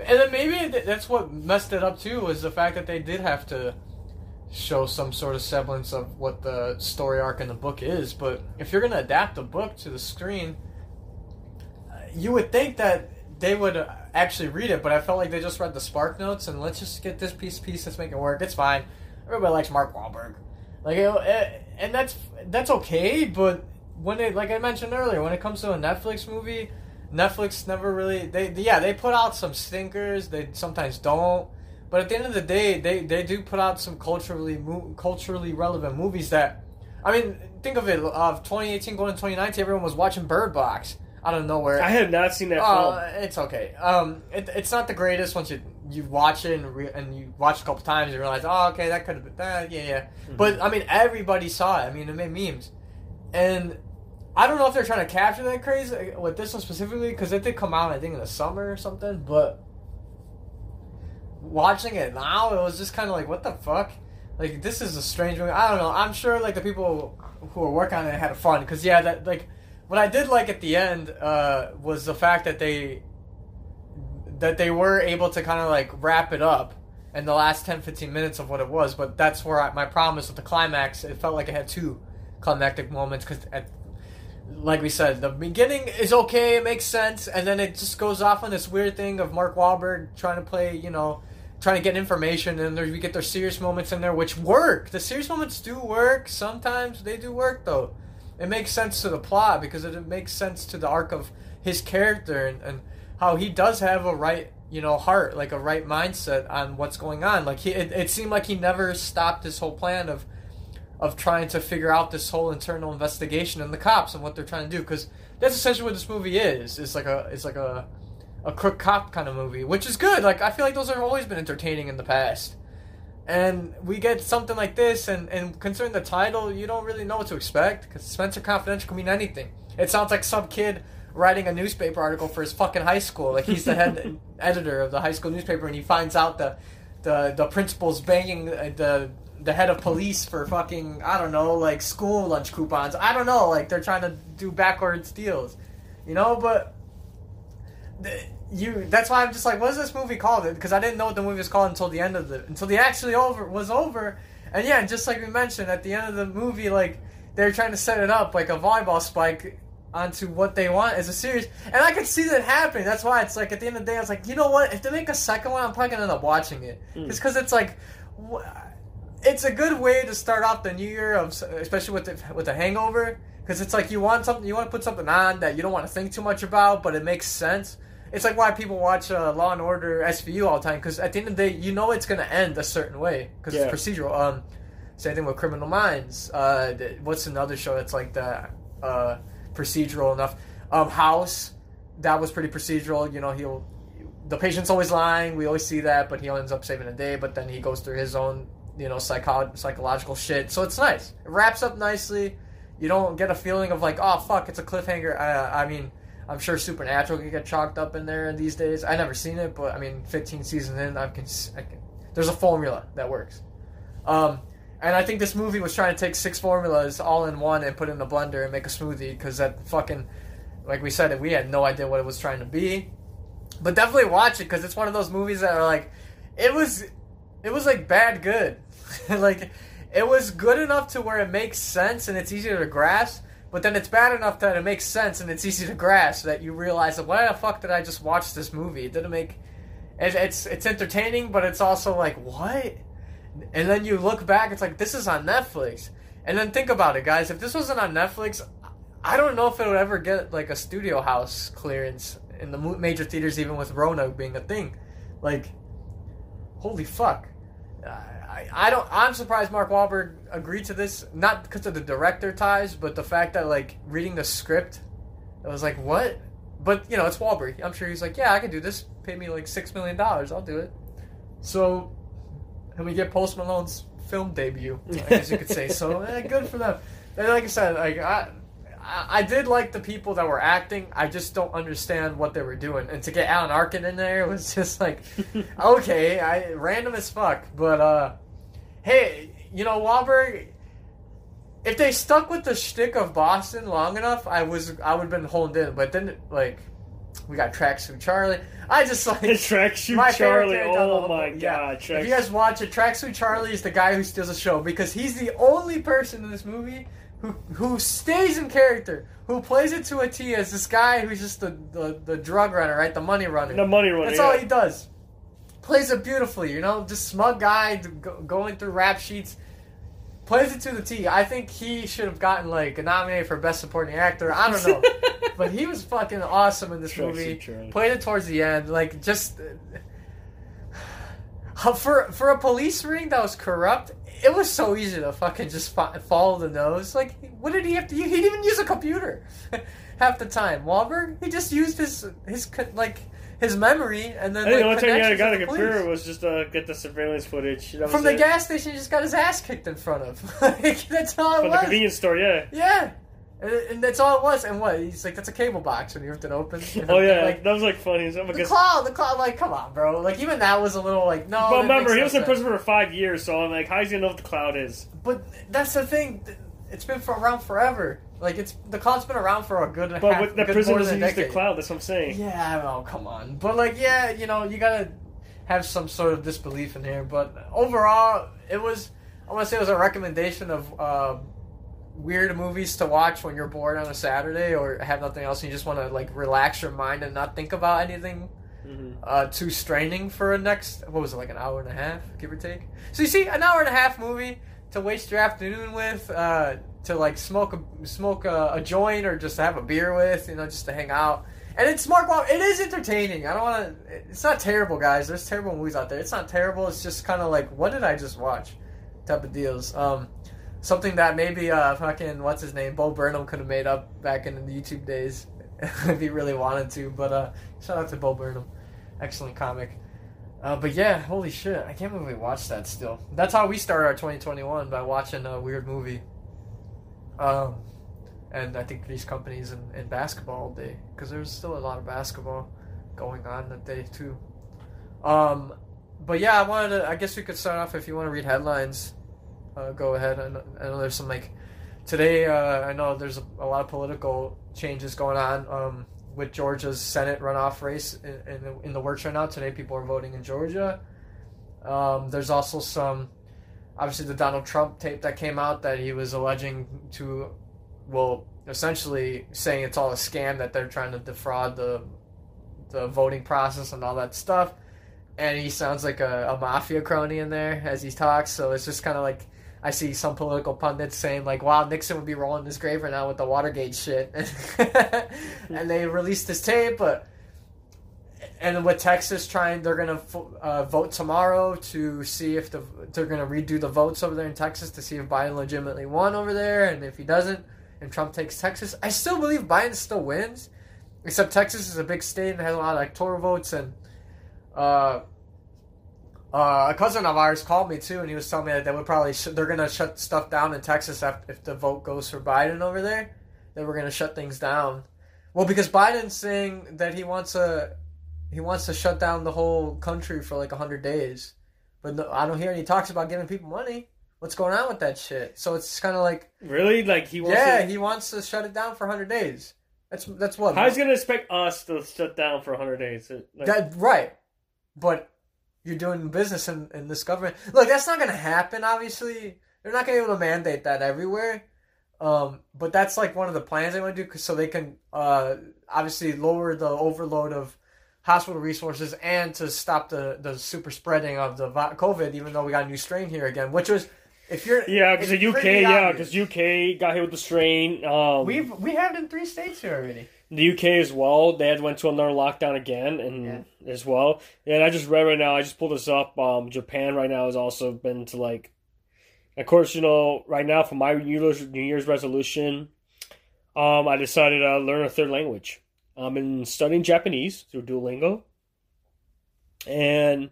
and then maybe that's what messed it up too, was the fact that they did have to show some sort of semblance of what the story arc in the book is. But if you're gonna adapt the book to the screen, you would think that they would actually read it. But I felt like they just read the spark notes and let's just get this piece, piece, let's make it work. It's fine. Everybody likes Mark Wahlberg, like, and that's that's okay, but. When it, like I mentioned earlier, when it comes to a Netflix movie, Netflix never really... They Yeah, they put out some stinkers. They sometimes don't. But at the end of the day, they, they do put out some culturally mo- culturally relevant movies that... I mean, think of it. Of twenty eighteen going to twenty nineteen, everyone was watching Bird Box. out of nowhere. I have not seen that uh, film. It's okay. Um, it, it's not the greatest once you you watch it and, re- and you watch it a couple times and realize, oh, okay, that could have been that. Yeah, yeah. Mm-hmm. But, I mean, everybody saw it. I mean, it made memes. And I don't know if they're trying to capture that craze with this one specifically, because it did come out, I think, in the summer or something. But watching it now, it was just kind of like, what the fuck? Like, this is a strange movie. I don't know. I'm sure, like, the people who were working on it had fun. Because, yeah, that, like, what I did like at the end uh, was the fact that they that they were able to kind of, like, wrap it up in the last ten, fifteen minutes of what it was. But that's where I, my problem is with the climax. It felt like it had two climactic moments. Because, like we said, the beginning is okay. It makes sense. And then it just goes off on this weird thing of Mark Wahlberg trying to play, you know, trying to get information, and there, we get their serious moments in there, which work. The serious moments do work. Sometimes they do work, though. It makes sense to the plot because it, it makes sense to the arc of his character and, and how he does have a right, you know, heart, like a right mindset on what's going on. Like he, it, it seemed like he never stopped this whole plan of, of trying to figure out this whole internal investigation and the cops and what they're trying to do, because that's essentially what this movie is. It's like a, it's like a. a crook cop kind of movie, which is good. Like, I feel like those have always been entertaining in the past. And we get something like this, and, and considering the title, you don't really know what to expect, because Spenser Confidential can mean anything. It sounds like some kid writing a newspaper article for his fucking high school. Like, he's the head editor of the high school newspaper, and he finds out the, the, the principal's banging the the head of police for fucking, I don't know, like, school lunch coupons. I don't know. Like, they're trying to do backwards deals. You know, but you that's why I'm just like, what is this movie called? Because I didn't know what the movie was called until the end of the until the actually over was over. And yeah, just like we mentioned at the end of the movie, like, they're trying to set it up like a volleyball spike onto what they want as a series, and I could see that happening. That's why it's like at the end of the day, I was like, you know what, if they make a second one, I'm probably gonna end up watching it. Mm. Just because it's like, it's a good way to start off the new year of, especially with the, with the Hangover, because it's like you want something, you want to put something on that you don't want to think too much about, but it makes sense. It's like why people watch uh, Law and Order S V U all the time, because at the end of the day, you know it's going to end a certain way, because yeah. It's procedural. Um, same thing with Criminal Minds. Uh, th- what's another show that's like that uh, procedural enough? Um, House, that was pretty procedural. You know, he'll the patient's always lying. We always see that, but he ends up saving the day. But then he goes through his own, you know, psycho- psychological shit. So it's nice. It wraps up nicely. You don't get a feeling of like, oh fuck, it's a cliffhanger. Uh, I mean. I'm sure Supernatural can get chalked up in there these days. I never seen it, but I mean, fifteen seasons in, I can, I can. There's a formula that works, um, and I think this movie was trying to take six formulas all in one and put it in a blender and make a smoothie. Because that fucking, like we said, we had no idea what it was trying to be. But definitely watch it, because it's one of those movies that are like, it was, it was like bad good, like it was good enough to where it makes sense and it's easier to grasp. But then it's bad enough that it makes sense and it's easy to grasp that you realize that why the fuck did I just watch this movie? It didn't make... It, it's it's entertaining, but it's also like, what? And then you look back, it's like, this is on Netflix. And then think about it, guys. If this wasn't on Netflix, I don't know if it would ever get like a studio house clearance in the major theaters, even with Rona being a thing. Like, holy fuck. I, I don't. I'm surprised Mark Wahlberg agreed to this, not because of the director ties, but the fact that like reading the script, I was like, what? But you know, it's Wahlberg. I'm sure he's like, yeah, I can do this. Pay me like six million dollars, I'll do it. So, and we get Post Malone's film debut, I guess you could say. So eh, good for them. And like I said, like I, I did like the people that were acting. I just don't understand what they were doing. And to get Alan Arkin in there was just like, okay, I random as fuck. But uh, hey, you know, Wahlberg, if they stuck with the shtick of Boston long enough, I was I would have been honed in. But then, like, we got Tracksuit Charlie. I just like Tracksuit Charlie. Oh my god! Yeah. Tracks- if you guys watch it, Tracksuit Charlie is the guy who steals a show, because he's the only person in this movie Who who stays in character, who plays it to a T, as this guy who's just the, the, the drug runner, right? The money runner. The money runner, That's yeah. all he does. Plays it beautifully, you know? Just smug guy go, going through rap sheets. Plays it to the T. I think he should have gotten, like, nominated for Best Supporting Actor. I don't know. But he was fucking awesome in this Tracy movie. Charlie. Played it towards the end. Like, just... for for a police ring that was corrupt, it was so easy to fucking just fo- follow the nose. Like, what did he have to use? He didn't even use a computer half the time. Wahlberg, he just used his his like his memory, and then I think like, the only time he had got a computer police. was just to uh, get the surveillance footage that from was the it. gas station. He just got his ass kicked in front of. Like, that's all it from was. From the convenience store, yeah, yeah. And that's all it was. And what? He's like, that's a cable box. And he ripped it open. You know? Oh, yeah. Like, that was, like, funny. So I'm the claw, the claw. Like, come on, bro. Like, even that was a little, like, no. But remember, he was in prison for five years, so I'm like, how is he going to know what the cloud is? But that's the thing. It's been for around forever. Like, it's the cloud's been around for a good half a decade. But the prison doesn't use the cloud. That's what I'm saying. Yeah, I know. Come on. But, like, yeah, you know, you got to have some sort of disbelief in here. But overall, it was, I want to say it was a recommendation of, uh, weird movies to watch when you're bored on a Saturday or have nothing else and you just want to, like, relax your mind and not think about anything mm-hmm. uh, too straining for a next, what was it, like an hour and a half, give or take? So you see, an hour and a half movie to waste your afternoon with, uh, to, like, smoke a smoke a, a joint or just to have a beer with, you know, just to hang out. And it's Mark Wahlberg. It is entertaining. I don't want to, it's not terrible, guys. There's terrible movies out there. It's not terrible. It's just kind of like, what did I just watch type of deals. Um... Something that maybe uh, fucking, what's his name, Bo Burnham could have made up back in the YouTube days if he really wanted to. But uh, shout out to Bo Burnham. Excellent comic. Uh, but yeah, holy shit. I can't believe we watched that still. That's how we started our twenty twenty-one, by watching a weird movie. Um, and I think these companies in, in basketball all day. Because there's still a lot of basketball going on that day too. Um, but yeah, I wanted to, I guess we could start off if you want to read headlines. Uh, go ahead. I know, I know there's some, like, today, uh, I know there's a, a lot of political changes going on um, with Georgia's Senate runoff race in, in, the, in the works right now. Today, people are voting in Georgia. Um, there's also some, obviously, the Donald Trump tape that came out that he was alleging to, well, essentially saying it's all a scam, that they're trying to defraud the the voting process and all that stuff. And he sounds like a, a mafia crony in there as he talks, so it's just kind of like, I see some political pundits saying, like, wow, Nixon would be rolling in his grave right now with the Watergate shit. And they released this tape. But, and with Texas trying, they're going to uh, vote tomorrow to see if the, they're going to redo the votes over there in Texas to see if Biden legitimately won over there. And if he doesn't, and Trump takes Texas, I still believe Biden still wins. Except Texas is a big state and has a lot of electoral votes. And, uh... Uh, a cousin of ours called me too, and he was telling me that they would probably sh- they're gonna shut stuff down in Texas after, if the vote goes for Biden over there. They were gonna shut things down. Well, because Biden's saying that he wants to he wants to shut down the whole country for like a hundred days, but no, I don't hear any talks about giving people money. What's going on with that shit? So it's kind of like, really, like he wants yeah to... he wants to shut it down for a hundred days. That's that's what. How's he gonna expect us to shut down for a hundred days? Like... That, right, but. You're doing business in, in this government. Look, that's not going to happen, obviously. They're not going to be able to mandate that everywhere. Um, but that's, like, one of the plans they want to do, cause so they can uh, obviously lower the overload of hospital resources and to stop the, the super spreading of the COVID, even though we got a new strain here again, which was... If you're yeah, because the U K yeah, because U K got hit with the strain. Um, We've we have it in three states here already. The U K as well. They had went to another lockdown again, and yeah. as well. And I just read right now. I just pulled this up. Um, Japan right now has also been to like, of course, you know, right now for my New Year's, New Year's resolution, um, I decided to learn a third language. I've been studying Japanese through Duolingo, and.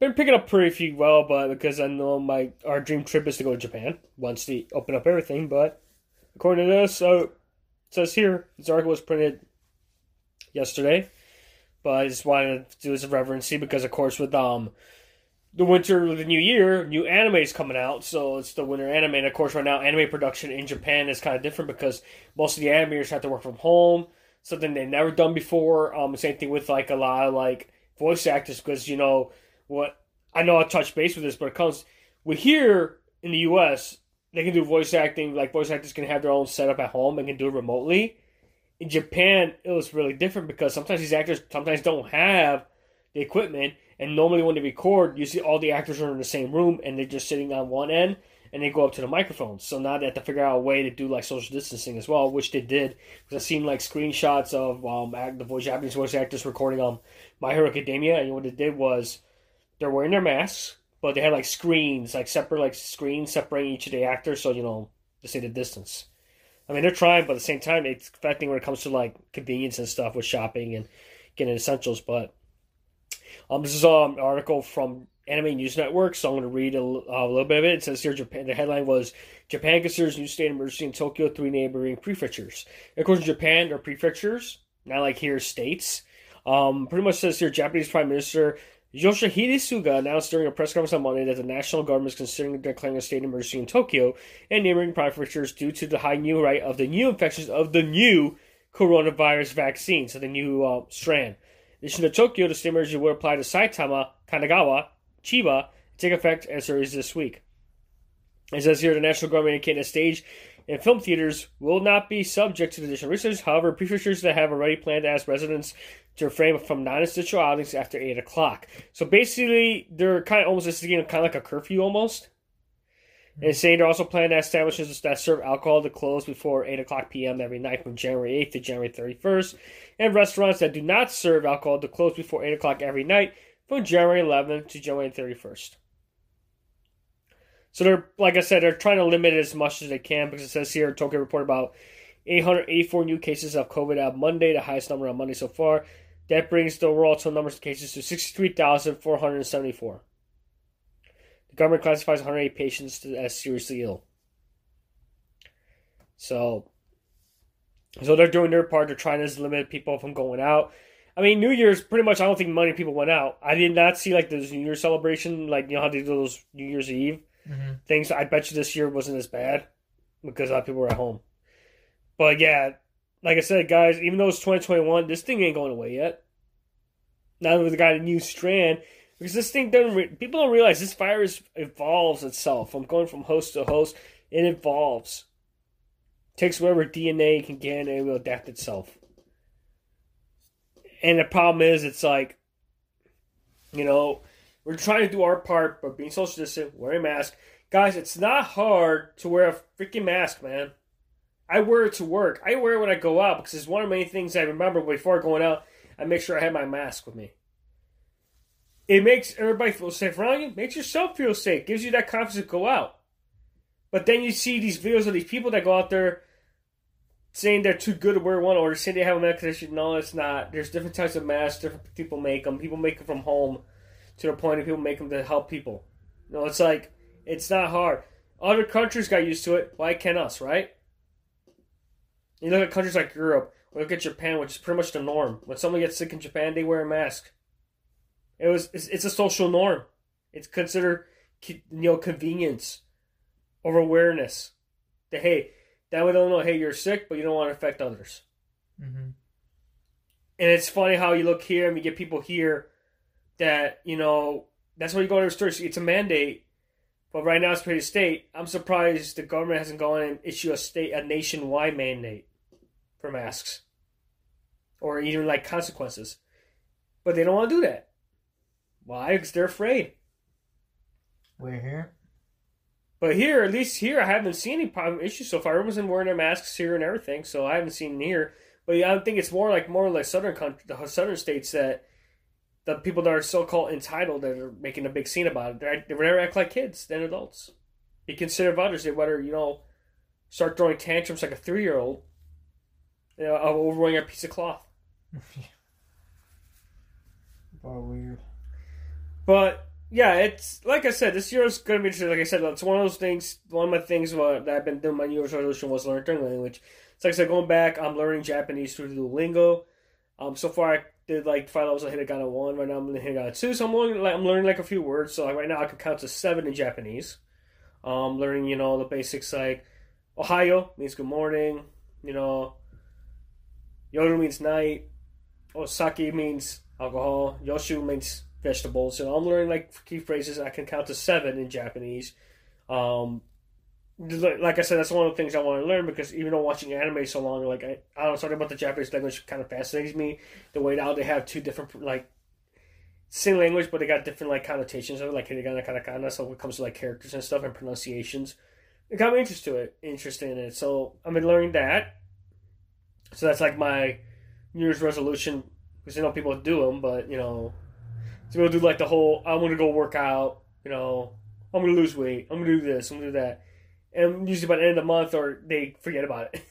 Been picking up pretty few well, but because I know my our dream trip is to go to Japan once they open up everything. But according to this, so it says here this article was printed yesterday, but I just wanted to do this reverency because, of course, with um the winter, with the new year, new anime is coming out, so it's the winter anime. And of course, right now, anime production in Japan is kind of different because most of the animators have to work from home, something they've never done before. Um, same thing with like a lot of like voice actors because you know. What I know I touched base with this, but it comes we here in the U S they can do voice acting, like voice actors can have their own setup at home and can do it remotely. In Japan, it was really different because sometimes these actors sometimes don't have the equipment, and normally when they record, you see all the actors are in the same room and they're just sitting on one end and they go up to the microphone. So now they have to figure out a way to do like social distancing as well, which they did because I've seen like screenshots of um the voice Japanese voice actors recording um My Hero Academia, and what they did was they're wearing their masks, but they had like screens, like separate, like screens separating each of the actors, so you know, to stay the distance. I mean, they're trying, but at the same time, it's affecting when it comes to like convenience and stuff with shopping and getting essentials. But um, this is um, an article from Anime News Network, so I'm going to read a, uh, a little bit of it. It says here, Japan. The headline was, Japan considers new state of emergency in Tokyo, three neighboring prefectures. And of course, Japan are prefectures, not like here states. Um, pretty much says here, Japanese Prime Minister Yoshihide Suga announced during a press conference on Monday that the national government is considering declaring a state of emergency in Tokyo and neighboring prefectures due to the high new rate of the new infections of the new coronavirus vaccine, so the new uh, strand. In addition to Tokyo, the state of emergency will apply to Saitama, Kanagawa, Chiba, take effect as early as this week. It says here, the national government indicated that stage and film theaters will not be subject to additional restrictions. However, prefectures that have already planned to ask residents to refrain from non-essential outings after eight o'clock. So basically, they're kind of almost this is, you know, kind of like a curfew almost. And saying they're also planning to establishments that serve alcohol to close before eight o'clock p.m. every night from January eighth to January thirty-first. And restaurants that do not serve alcohol to close before eight o'clock every night from January eleventh to January thirty-first. So they're, like I said, they're trying to limit it as much as they can, because it says here, Tokyo reported about eight hundred eighty-four new cases of COVID on Monday, the highest number on Monday so far. That brings the overall total numbers of cases to sixty-three thousand four hundred seventy-four. The government classifies one hundred eight patients as seriously ill. So, so they're doing their part. They're trying to limit people from going out. I mean, New Year's, pretty much, I don't think many people went out. I did not see, like, those New Year's celebration, like, you know how they do those New Year's Eve mm-hmm. things. I bet you this year wasn't as bad because a lot of people were at home. But, yeah, like I said, guys, even though it's twenty twenty-one, this thing ain't going away yet. Now that we've got a new strand, because this thing doesn't, re- people don't realize this virus evolves itself. I'm going from host to host. It evolves. It takes whatever D N A it can get, and it will adapt itself. And the problem is, it's like, you know, we're trying to do our part, but being social distant, wearing a mask. Guys, it's not hard to wear a freaking mask, man. I wear it to work. I wear it when I go out, because it's one of the main things I remember before going out. I make sure I have my mask with me. It makes everybody feel safe around you. Makes yourself feel safe. Gives you that confidence to go out. But then you see these videos of these people that go out there saying they're too good to wear one, or saying they have a mask condition. No, it's not. There's different types of masks. Different people make them. People make them from home, to the point that people make them to help people. No, it's like, it's not hard. Other countries got used to it. Why can't us, right? You look at countries like Europe, or look at Japan, which is pretty much the norm. When someone gets sick in Japan, they wear a mask. It was It's, it's a social norm. It's considered, you know, convenience over awareness. That, hey, that way they don't know, hey, you're sick, but you don't want to affect others. Mm-hmm. And it's funny how you look here and you get people here that, you know, that's why you go to the store. It's a mandate, but right now it's pretty state. I'm surprised the government hasn't gone and issued a state, a nationwide mandate for masks or even like consequences. But they don't want to do that. Why? Because they're afraid. We're here. But here, at least here, I haven't seen any problem issues so far. Everyone's been wearing their masks here and everything, so I haven't seen here. But yeah, I think it's more like more like southern country, the southern states, that the people that are so-called entitled that are making a big scene about it. They're, they rather act like kids than adults. Be considerate of others. They rather, you know, start throwing tantrums like a three-year-old, you know, over wearing a piece of cloth. All weird. But yeah, it's like I said, this year is going to be interesting. Like I said, it's one of those things, one of my things what, that I've been doing my New Year's resolution was learn third language. So like I said, going back, I'm learning Japanese through Duolingo. Um, so far, I did like five levels of Hiragana one. Right now, I'm in Hiragana two. So I'm learning, like, I'm learning like a few words. So like right now, I can count to seven in Japanese. Um, learning, you know, the basics like Ohayo means good morning. You know, Yoru means night. Osaki means alcohol. Yoshu means vegetables. So I'm learning like key phrases. I can count to seven in Japanese. Um, like I said, that's one of the things I want to learn, because even though watching anime so long, like I, I don't know, something about the Japanese language kind of fascinates me. The way now they have two different, like, same language, but they got different, like, connotations of it, like hiragana, katakana. So when it comes to like characters and stuff and pronunciations, it got me interested to it, interested in it. So I've been learning that. So that's like my New Year's resolution, because I know people do them, but you know. So we'll do like the whole, I'm going to go work out, you know, I'm going to lose weight, I'm going to do this, I'm going to do that. And usually by the end of the month, or they forget about it.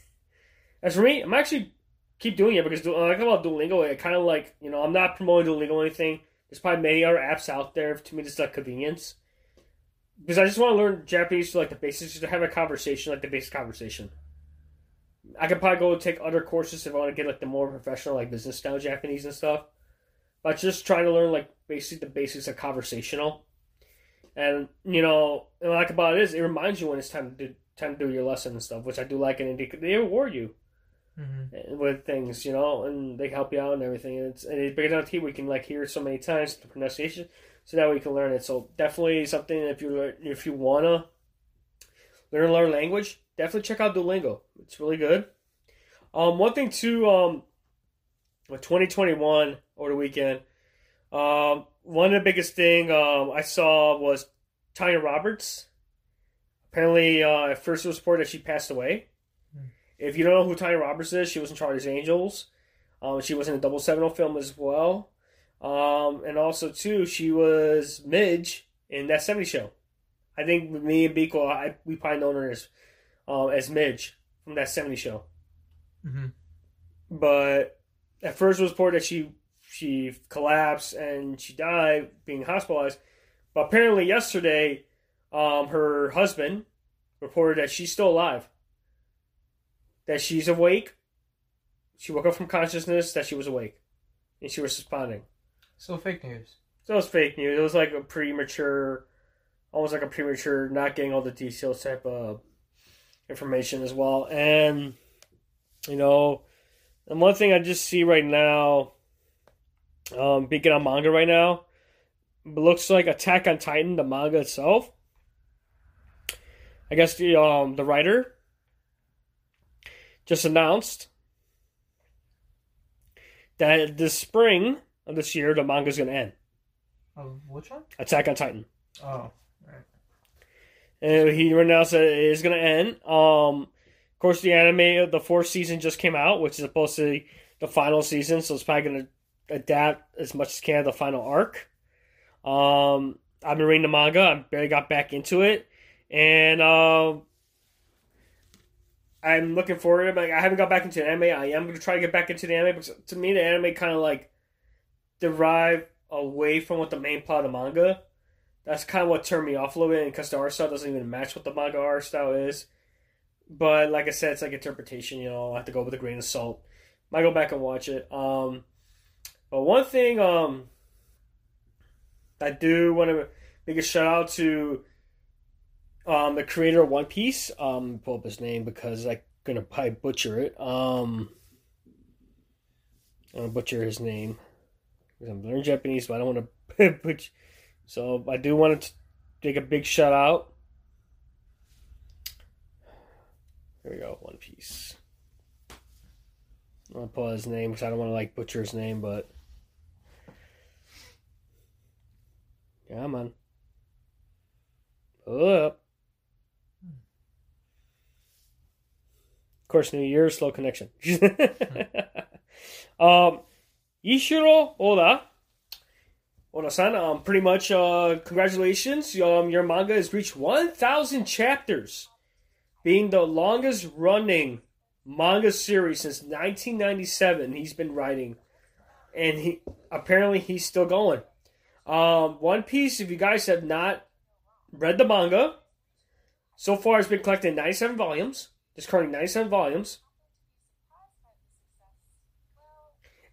As for me, I'm actually keep doing it because I talk about Duolingo. It kind of like, you know, I'm not promoting Duolingo or anything. There's probably many other apps out there. To me, it's like convenience. Because I just want to learn Japanese to like the basics, just to have a conversation, like the basic conversation. I could probably go take other courses if I want to get like the more professional, like business style Japanese and stuff. But just trying to learn like basically the basics of conversational. And, you know, and what I like about it is it reminds you when it's time to do, time to do your lesson and stuff, which I do like. And they, they reward you mm-hmm. with things, you know, and they help you out and everything. And it's, and it's big enough to we can, like, hear it so many times, the pronunciation, so that way you can learn it. So definitely something if you if you want to learn another language, definitely check out Duolingo. It's really good. Um, one thing, too, um, with twenty twenty-one over the weekend, um, one of the biggest thing um, I saw was Tanya Roberts. Apparently, uh, at first it was reported that she passed away. Mm. If you don't know who Tanya Roberts is, she was in Charlie's Angels. Um, she was in a double seven oh film as well. Um, and also, too, she was Midge in That seventies Show. I think with me and Biko, I, we probably known her as, uh, as Midge from That seventies Show. Mm-hmm. But at first it was reported that she... she collapsed and she died being hospitalized. But apparently yesterday, um, her husband reported that she's still alive. That she's awake. She woke up from consciousness that she was awake. And she was responding. So fake news. So it was fake news. It was like a premature, almost like a premature, not getting all the details type of information as well. And, you know, and one thing I just see right now, Um, being on manga right now, it looks like Attack on Titan, the manga itself. I guess the um the writer just announced that this spring of this year the manga is going to end. Of which one? Attack on Titan. Oh, all right. And he announced that it is going to end. Um, of course, the anime of the fourth season just came out, which is supposed to be the final season, so it's probably going to adapt as much as can the final arc. Um, I've been reading the manga. I barely got back into it, and um, I'm looking forward to it. I haven't got back into the anime. I am going to try to get back into the anime because to me the anime kind of like derive away from what the main plot of the manga. That's kind of what turned me off a little bit because the art style doesn't even match what the manga art style is. But like I said, it's like interpretation. You know, I have to go with a grain of salt. Might go back and watch it. Um. But one thing um, I do want to make a shout-out to um, the creator of One Piece. Um, pull up his name because I'm going to probably butcher it. Um, I'm going to butcher his name. Because I'm learning Japanese, but I don't want to butcher. So I do want to take a big shout-out. Here we go, One Piece. I'm going to pull out his name because I don't want to like butcher his name, but... Come on. Pull up. Of course, New Year, slow connection. um, Eiichiro Oda. Oda-san, um, pretty much, uh, congratulations. Um, your manga has reached one thousand chapters, being the longest running manga series since nineteen ninety-seven. He's been writing, and he apparently he's still going. Um, One Piece, if you guys have not read the manga, so far it's been collected in ninety-seven volumes. It's currently ninety-seven volumes.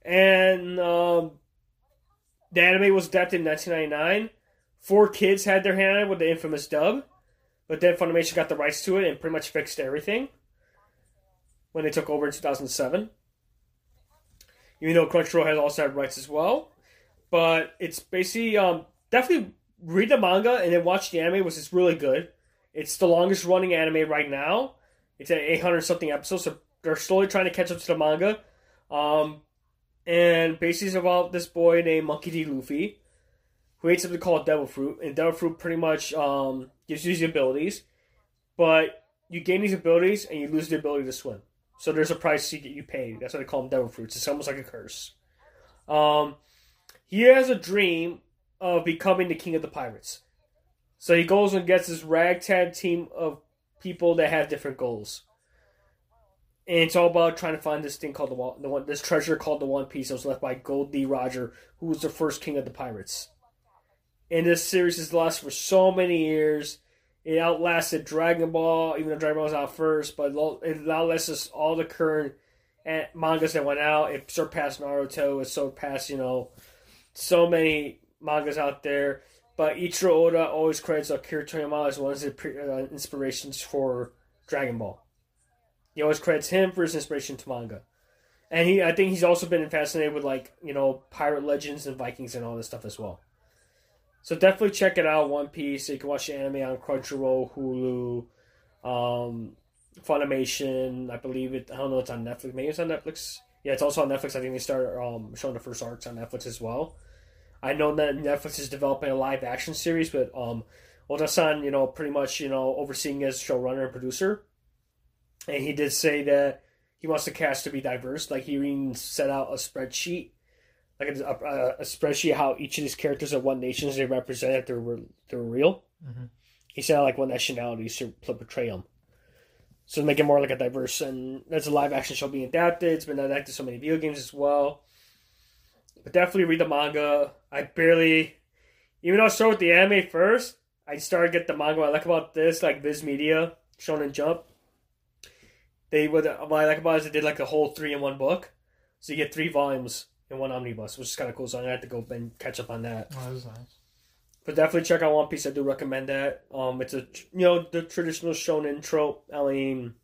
And um, the anime was adapted in nineteen ninety-nine. Four kids had their hand on it with the infamous dub, but then Funimation got the rights to it and pretty much fixed everything when they took over in two thousand seven. Even though Crunchyroll has also had rights as well. But it's basically, um, definitely read the manga and then watch the anime, which is really good. It's the longest running anime right now. It's at eight hundred something episodes, so they're slowly trying to catch up to the manga. Um, and basically it's about this boy named Monkey D. Luffy, who eats something called Devil Fruit. And Devil Fruit pretty much um, gives you these abilities. But you gain these abilities and you lose the ability to swim. So there's a price that you pay. That's why they call them devil fruits. It's almost like a curse. Um, he has a dream of becoming the king of the pirates. So he goes and gets this ragtag team of people that have different goals. And it's all about trying to find this thing called the one, the one this treasure called the One Piece that was left by Gold D. Roger, who was the first king of the pirates. And this series has lasted for so many years. It outlasted Dragon Ball, even though Dragon Ball was out first, but it outlasted all the current mangas that went out. It surpassed Naruto. It surpassed, you know, so many mangas out there. But Eiichiro Oda always credits Akira Toriyama as one of his inspirations for Dragon Ball. He always credits him for his inspiration to manga. And he, I think he's also been fascinated with, like, you know, pirate legends and Vikings and all this stuff as well. So definitely check it out, One Piece. You can watch the anime on Crunchyroll, Hulu, um, Funimation. I believe it. I don't know. It's on Netflix. Maybe it's on Netflix. Yeah, it's also on Netflix. I think they started um, showing the first arcs on Netflix as well. I know that Netflix is developing a live action series, but um, Oda-san, you know, pretty much, you know, overseeing as showrunner and producer, and he did say that he wants the cast to be diverse. Like, he even set out a spreadsheet. Like a, a, a spreadsheet, how each of these characters are what nations they represent if they were they were real. Mm-hmm. He said like what nationalities to portray them, so make it more like a diverse. And that's a live action show being adapted. It's been adapted to so many video games as well. But definitely read the manga. I barely, even though I started with the anime first, I started to get the manga. What I like about this, like Viz Media, Shonen Jump. They what I like about it is they did like a whole three in one book, so you get three volumes. And one omnibus, which is kind of cool, so I'm going to have to go and catch up on that. Oh, that was nice. But definitely check out One Piece. I do recommend that. Um, it's a, you know, the traditional shonen trope, I mean,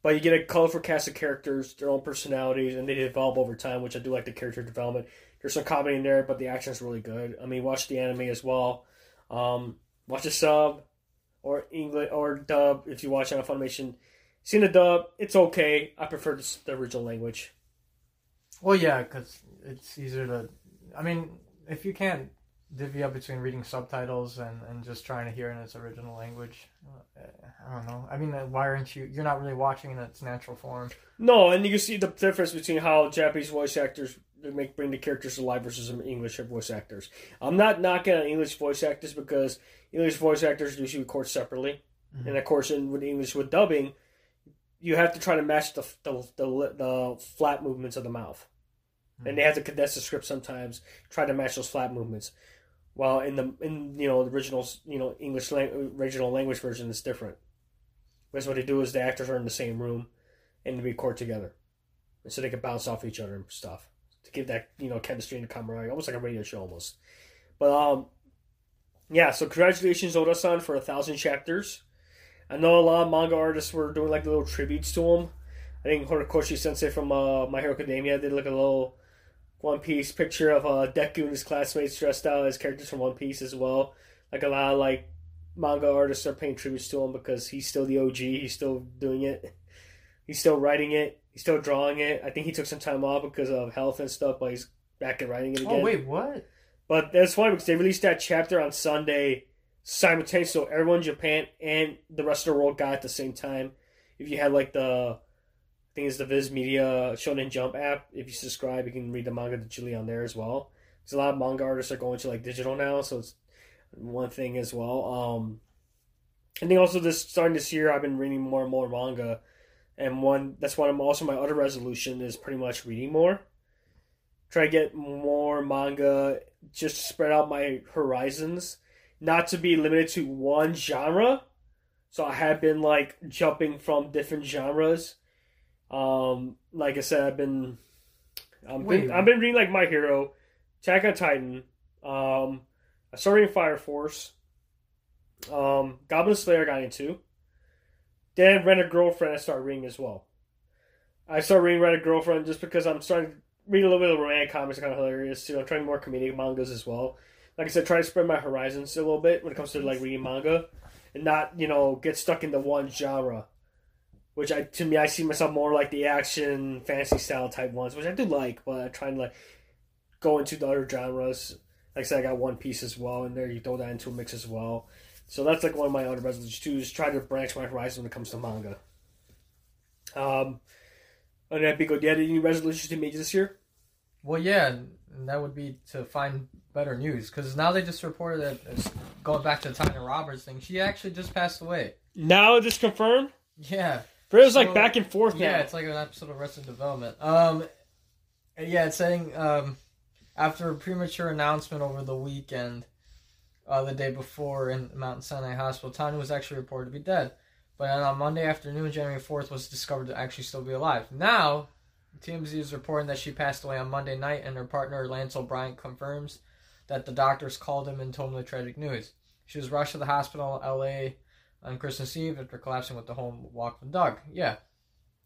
but you get a colorful cast of characters, their own personalities, and they develop over time, which I do like the character development. There's some comedy in there, but the action is really good. I mean, watch the anime as well. Um, watch the sub, or English, or dub, if you watch it on Funimation. Seen the dub, it's okay. I prefer the original language. Well, yeah, because it's easier to... I mean, if you can't divvy up between reading subtitles and, and just trying to hear in its original language, I don't know. I mean, why aren't you... You're not really watching in its natural form. No, and you can see the difference between how Japanese voice actors make bring the characters to life versus English voice actors. I'm not knocking on English voice actors because English voice actors usually record separately. Mm-hmm. And, of course, in with English with dubbing, you have to try to match the the the, the flap movements of the mouth. And they have to condense the script sometimes, try to match those flat movements. While in the in you know the original you know English lang- original language version is different. Because what they do is the actors are in the same room, and they record together, and so they can bounce off each other and stuff to give that you know chemistry and camaraderie, almost like a radio show almost. But um, yeah. So congratulations, Oda-san, for a thousand chapters. I know a lot of manga artists were doing like little tributes to him. I think Horikoshi Sensei from uh, My Hero Academia did like a little One Piece picture of uh, Deku and his classmates dressed out as characters from One Piece as well. Like a lot of like manga artists are paying tributes to him because he's still the O G. He's still doing it. He's still writing it. He's still drawing it. I think he took some time off because of health and stuff, but he's back and writing it again. Oh wait, what? But that's funny because they released that chapter on Sunday simultaneously, so everyone in Japan and the rest of the world got it at the same time. If you had like the I think it's the Viz Media Shonen Jump app. If you subscribe, you can read the manga digitally on there as well. There's a lot of manga artists are going to like digital now, so it's one thing as well. Um, I think also this starting this year, I've been reading more and more manga, and one that's one of also my other resolution is pretty much reading more. Try to get more manga, just to spread out my horizons, not to be limited to one genre. So I have been like jumping from different genres. Um, like I said, I've been, I've been, I've been reading like My Hero, Attack on Titan. Um, I started reading Fire Force. Um, Goblin Slayer got into. Then Rent a Girlfriend I started reading as well. I started reading Rent a Girlfriend just because I'm starting to read a little bit of romantic comics, kind of hilarious too. I'm trying more comedic mangas as well. Like I said, try to spread my horizons a little bit when it comes to like reading manga, and not you know get stuck into one genre. Which I to me I see myself more like the action fantasy style type ones, which I do like, but I try and like go into the other genres. Like I said, I got One Piece as well in there. You throw that into a mix as well. So that's like one of my other resolutions too, is try to branch my horizon when it comes to manga. Um, and that'd be good. Yeah, any resolutions you made this year? Well, yeah, and that would be to find better news. Because now they just reported that, going back to the Tanya Roberts thing, she actually just passed away. Now it's confirmed? Yeah. But it was so, like back and forth yeah, now. Yeah, it's like an episode of Arrested Development. Um, yeah, it's saying um, after a premature announcement over the weekend, uh, the day before in Mount Sinai Hospital, Tanya was actually reported to be dead. But on Monday afternoon, January fourth, was discovered to actually still be alive. Now, T M Z is reporting that she passed away on Monday night, and her partner, Lance O'Brien, confirms that the doctors called him and told him the tragic news. She was rushed to the hospital in L A on Christmas Eve after collapsing with the home walk with Doug. Yeah.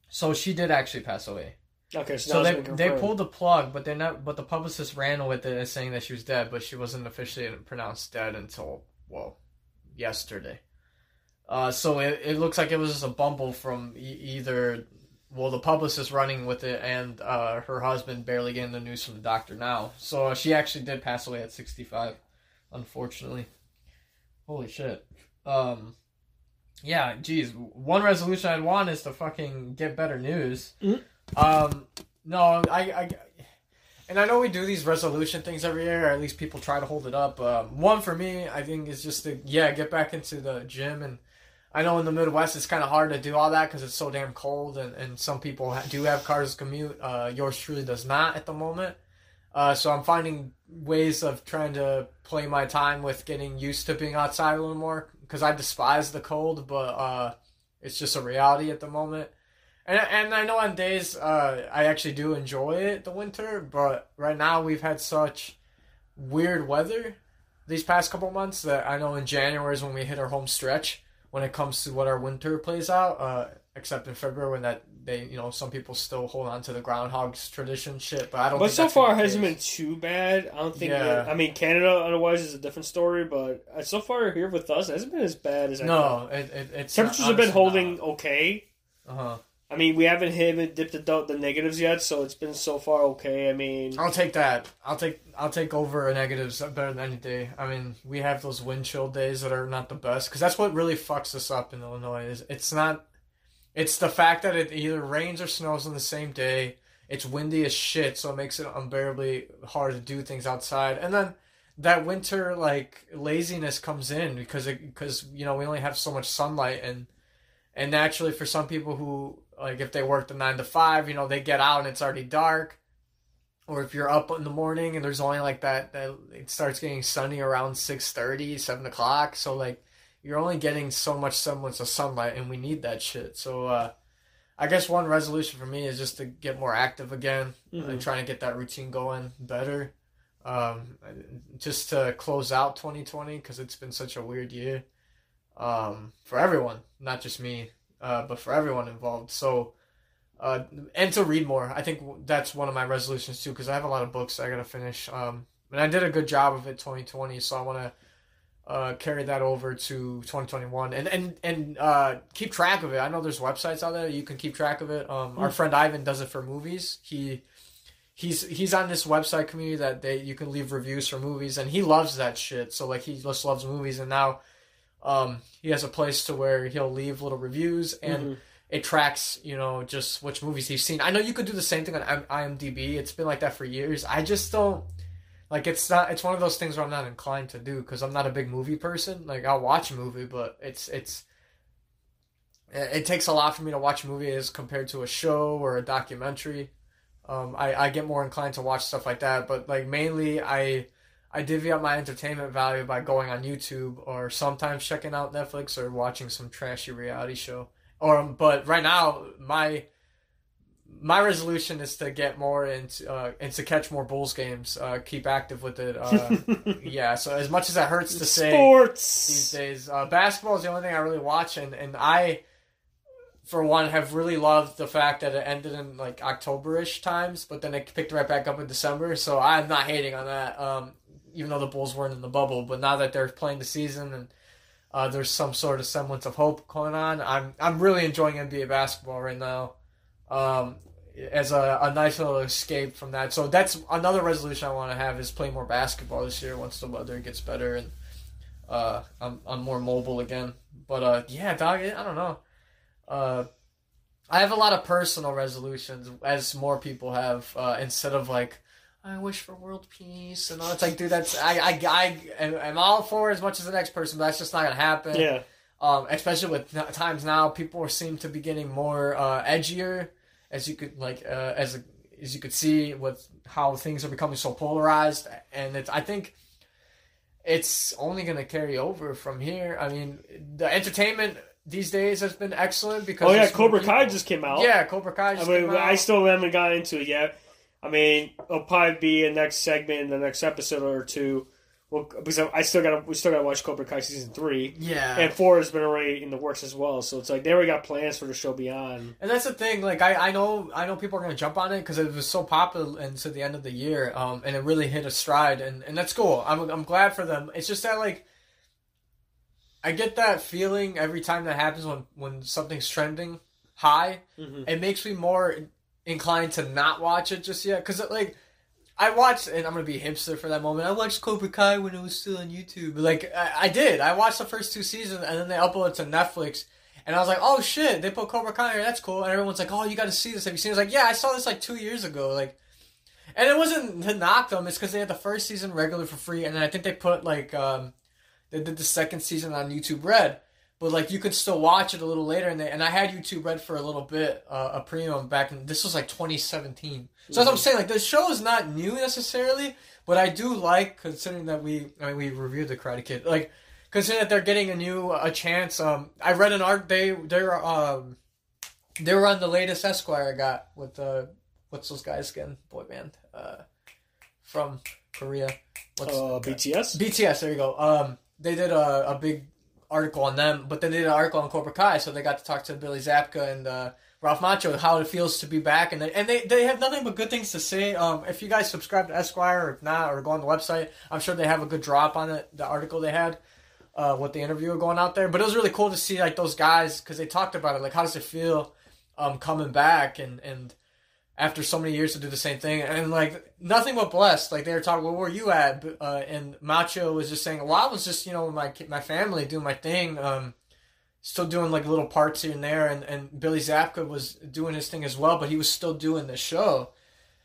So she did actually pass away. Okay, so, so they they pulled the plug, but they're not. But the publicist ran with it as saying that she was dead, but she wasn't officially pronounced dead until, well, yesterday. Uh, so it, it looks like it was just a bumble from e- either, well, the publicist running with it and uh, her husband barely getting the news from the doctor now. So uh, she actually did pass away at sixty-five, unfortunately. Holy shit. Um, yeah, geez. One resolution I'd want is to fucking get better news. Mm-hmm. Um, no, I, I, and I know we do these resolution things every year, or at least people try to hold it up. Um, one for me, I think, is just to, yeah, get back into the gym. And I know in the Midwest, it's kind of hard to do all that because it's so damn cold, and, and some people ha- do have cars to commute. Uh, yours truly does not at the moment. Uh, so I'm finding ways of trying to play my time with getting used to being outside a little more, because I despise the cold, but, uh, it's just a reality at the moment. And and I know on days uh, I actually do enjoy it, the winter, but right now we've had such weird weather these past couple months that I know in January is when we hit our home stretch when it comes to what our winter plays out, uh, except in February when that they, you know, some people still hold on to the groundhog's tradition shit, but I don't but think so far it hasn't been too bad. I don't think, yeah. it, I mean, Canada otherwise is a different story, but so far here with us, it hasn't been as bad as I No, it, it, it's Temperatures not, have been holding not. okay. Uh-huh. I mean, we haven't hit, dipped the, the negatives yet, so it's been so far okay. I mean... I'll take that. I'll take I'll take over negatives better than any day. I mean, we have those wind chill days that are not the best, because that's what really fucks us up in Illinois. Is It's not... It's the fact that it either rains or snows on the same day. It's windy as shit, so it makes it unbearably hard to do things outside. And then that winter, like, laziness comes in, because, it, because you know, we only have so much sunlight, and and naturally for some people who... Like, if they work the nine to five, you know, they get out and it's already dark. Or if you're up in the morning and there's only, like, that... that it starts getting sunny around six thirty, seven o'clock. So, like, you're only getting so much semblance of sunlight, and we need that shit. So, uh, I guess one resolution for me is just to get more active again. Mm-hmm. And trying to get that routine going better. Um, just to close out twenty twenty, because it's been such a weird year. Um, for everyone, not just me. Uh, but for everyone involved. So, uh, and to read more. I think that's one of my resolutions too, because I have a lot of books I got to finish. Um, and I did a good job of it twenty twenty, so I want to uh, carry that over to twenty twenty-one and and and uh, keep track of it. I know there's websites out there you can keep track of it. Um, mm-hmm. Our friend Ivan does it for movies. He he's he's on this website community that they you can leave reviews for movies, and he loves that shit. So like he just loves movies, and now. Um, he has a place to where he'll leave little reviews, and mm-hmm. it tracks, you know, just which movies he's seen. I know you could do the same thing on IMDb. It's been like that for years. I just don't, like, it's not, it's one of those things where I'm not inclined to do, because I'm not a big movie person. Like, I'll watch a movie, but it's, it's, it takes a lot for me to watch a movie as compared to a show or a documentary. Um, I, I get more inclined to watch stuff like that, but, like, mainly I... I divvy up my entertainment value by going on YouTube or sometimes checking out Netflix or watching some trashy reality show. Or but right now my my resolution is to get more into uh, and to catch more Bulls games. Uh, keep active with it. Uh, yeah. So as much as that hurts to say, sports these days, uh, basketball is the only thing I really watch, and and I. For one, have really loved the fact that it ended in like October-ish times, but then it picked right back up in December. So I'm not hating on that, um, even though the Bulls weren't in the bubble. But now that they're playing the season and uh, there's some sort of semblance of hope going on, I'm I'm really enjoying N B A basketball right now um, as a, a nice little escape from that. So that's another resolution I want to have is play more basketball this year once the weather gets better and uh, I'm I'm more mobile again. But uh, yeah, dog, I don't know. Uh, I have a lot of personal resolutions, as more people have, uh, instead of like, I wish for world peace and all. It's like, dude, that's I I I am all for as much as the next person, but that's just not gonna happen. Yeah. Um, especially with times now, people seem to be getting more uh, edgier, as you could like uh, as as you could see with how things are becoming so polarized, and it's I think it's only gonna carry over from here. I mean, the entertainment these days has been excellent because oh yeah, Cobra Kai people. just came out. Yeah, Cobra Kai. Just I mean, came out. I still haven't gotten into it yet. I mean, it'll probably be a next segment in the next episode or two. Well, because I still gotta, we still gotta watch Cobra Kai season three. Yeah, and four has been already in the works as well. So it's like they already got plans for the show beyond. And that's the thing. Like I, I know, I know people are gonna jump on it because it was so popular until the end of the year, um, and it really hit a stride. And, and that's cool. I'm, I'm glad for them. It's just that like, I get that feeling every time that happens when, when something's trending high. Mm-hmm. It makes me more inclined to not watch it just yet, because like I watched, and I'm gonna be hipster for that moment, I watched Cobra Kai when it was still on YouTube, like I, I did I watched the first two seasons and then they uploaded to Netflix and I was like, oh shit, they put Cobra Kai here, that's cool. And everyone's like, oh, you gotta see this, have you seen it? I was like, yeah, I saw this like two years ago, like, and it wasn't to knock them, it's because they had the first season regular for free, and then I think they put like um they did the second season on YouTube Red. But, like, you could still watch it a little later. And they, and I had YouTube Red for a little bit, uh, a premium back in... This was, like, twenty seventeen. So, that's what I'm saying. Like, the show is not new, necessarily. But I do like, considering that we... I mean, we reviewed The Karate Kid. Like, considering that they're getting a new... A chance. Um, I read an art... They, they, were, um, they were on the latest Esquire I got with... Uh, what's those guys again? Boy band. Uh, from Korea. What's uh, B T S? B T S, there you go. Um, they did a, a big... article on them, but then they did an article on Cobra Kai, so they got to talk to Billy Zabka and uh, Ralph Macchio how it feels to be back, and they, and they they have nothing but good things to say. Um, if you guys subscribe to Esquire, or if not, or go on the website, I'm sure they have a good drop on it. The article they had, uh, with the interviewer going out there, but it was really cool to see like those guys because they talked about it, like how does it feel, um, coming back and and after so many years to do the same thing, and like nothing but blessed. Like they were talking, well, where were you at? Uh, and Macho was just saying, well, I was just, you know, my my family doing my thing, um, still doing like little parts here and there, and, and Billy Zabka was doing his thing as well, but he was still doing the show.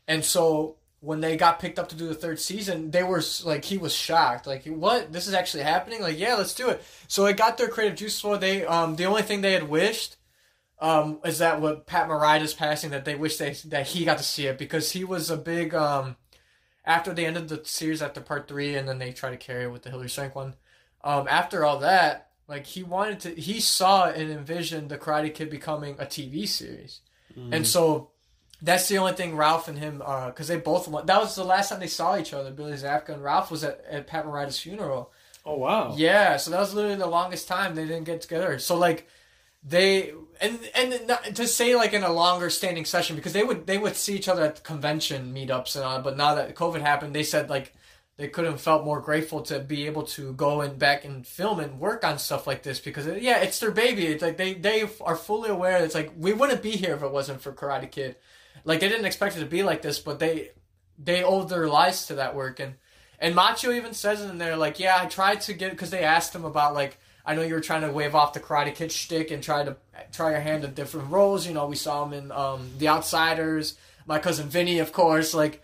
And so when they got picked up to do the third season, they were like, he was shocked, like, what, this is actually happening? Like, yeah, let's do it. So it got their creative juice for they. Um, the only thing they had wished. Um, is that what Pat Morita's passing, that they wish they that he got to see it, because he was a big, um, after the end of the series, after part three, and then they try to carry it with the Hillary Swank one. Um, after all that, like he wanted to, he saw and envisioned The Karate Kid becoming a T V series, mm. and so that's the only thing Ralph and him, because uh, they both went, that was the last time they saw each other. Billy Zabka and Ralph was at, at Pat Morita's funeral. Oh wow! Yeah, so that was literally the longest time they didn't get together. So like. They and and not, to say like in a longer standing session, because they would they would see each other at convention meetups and all, but now that COVID happened, they said like they couldn't felt more grateful to be able to go and back and film and work on stuff like this, because it, yeah, it's their baby. It's like they they are fully aware. It's like we wouldn't be here if it wasn't for Karate Kid. Like they didn't expect it to be like this, but they they owe their lives to that work. And and Macho even says it in there, like, yeah, I tried to get, because they asked him about like. I know you were trying to wave off the Karate Kid shtick and try to try your hand at different roles. You know, we saw him in um, The Outsiders, My Cousin Vinny, of course. Like,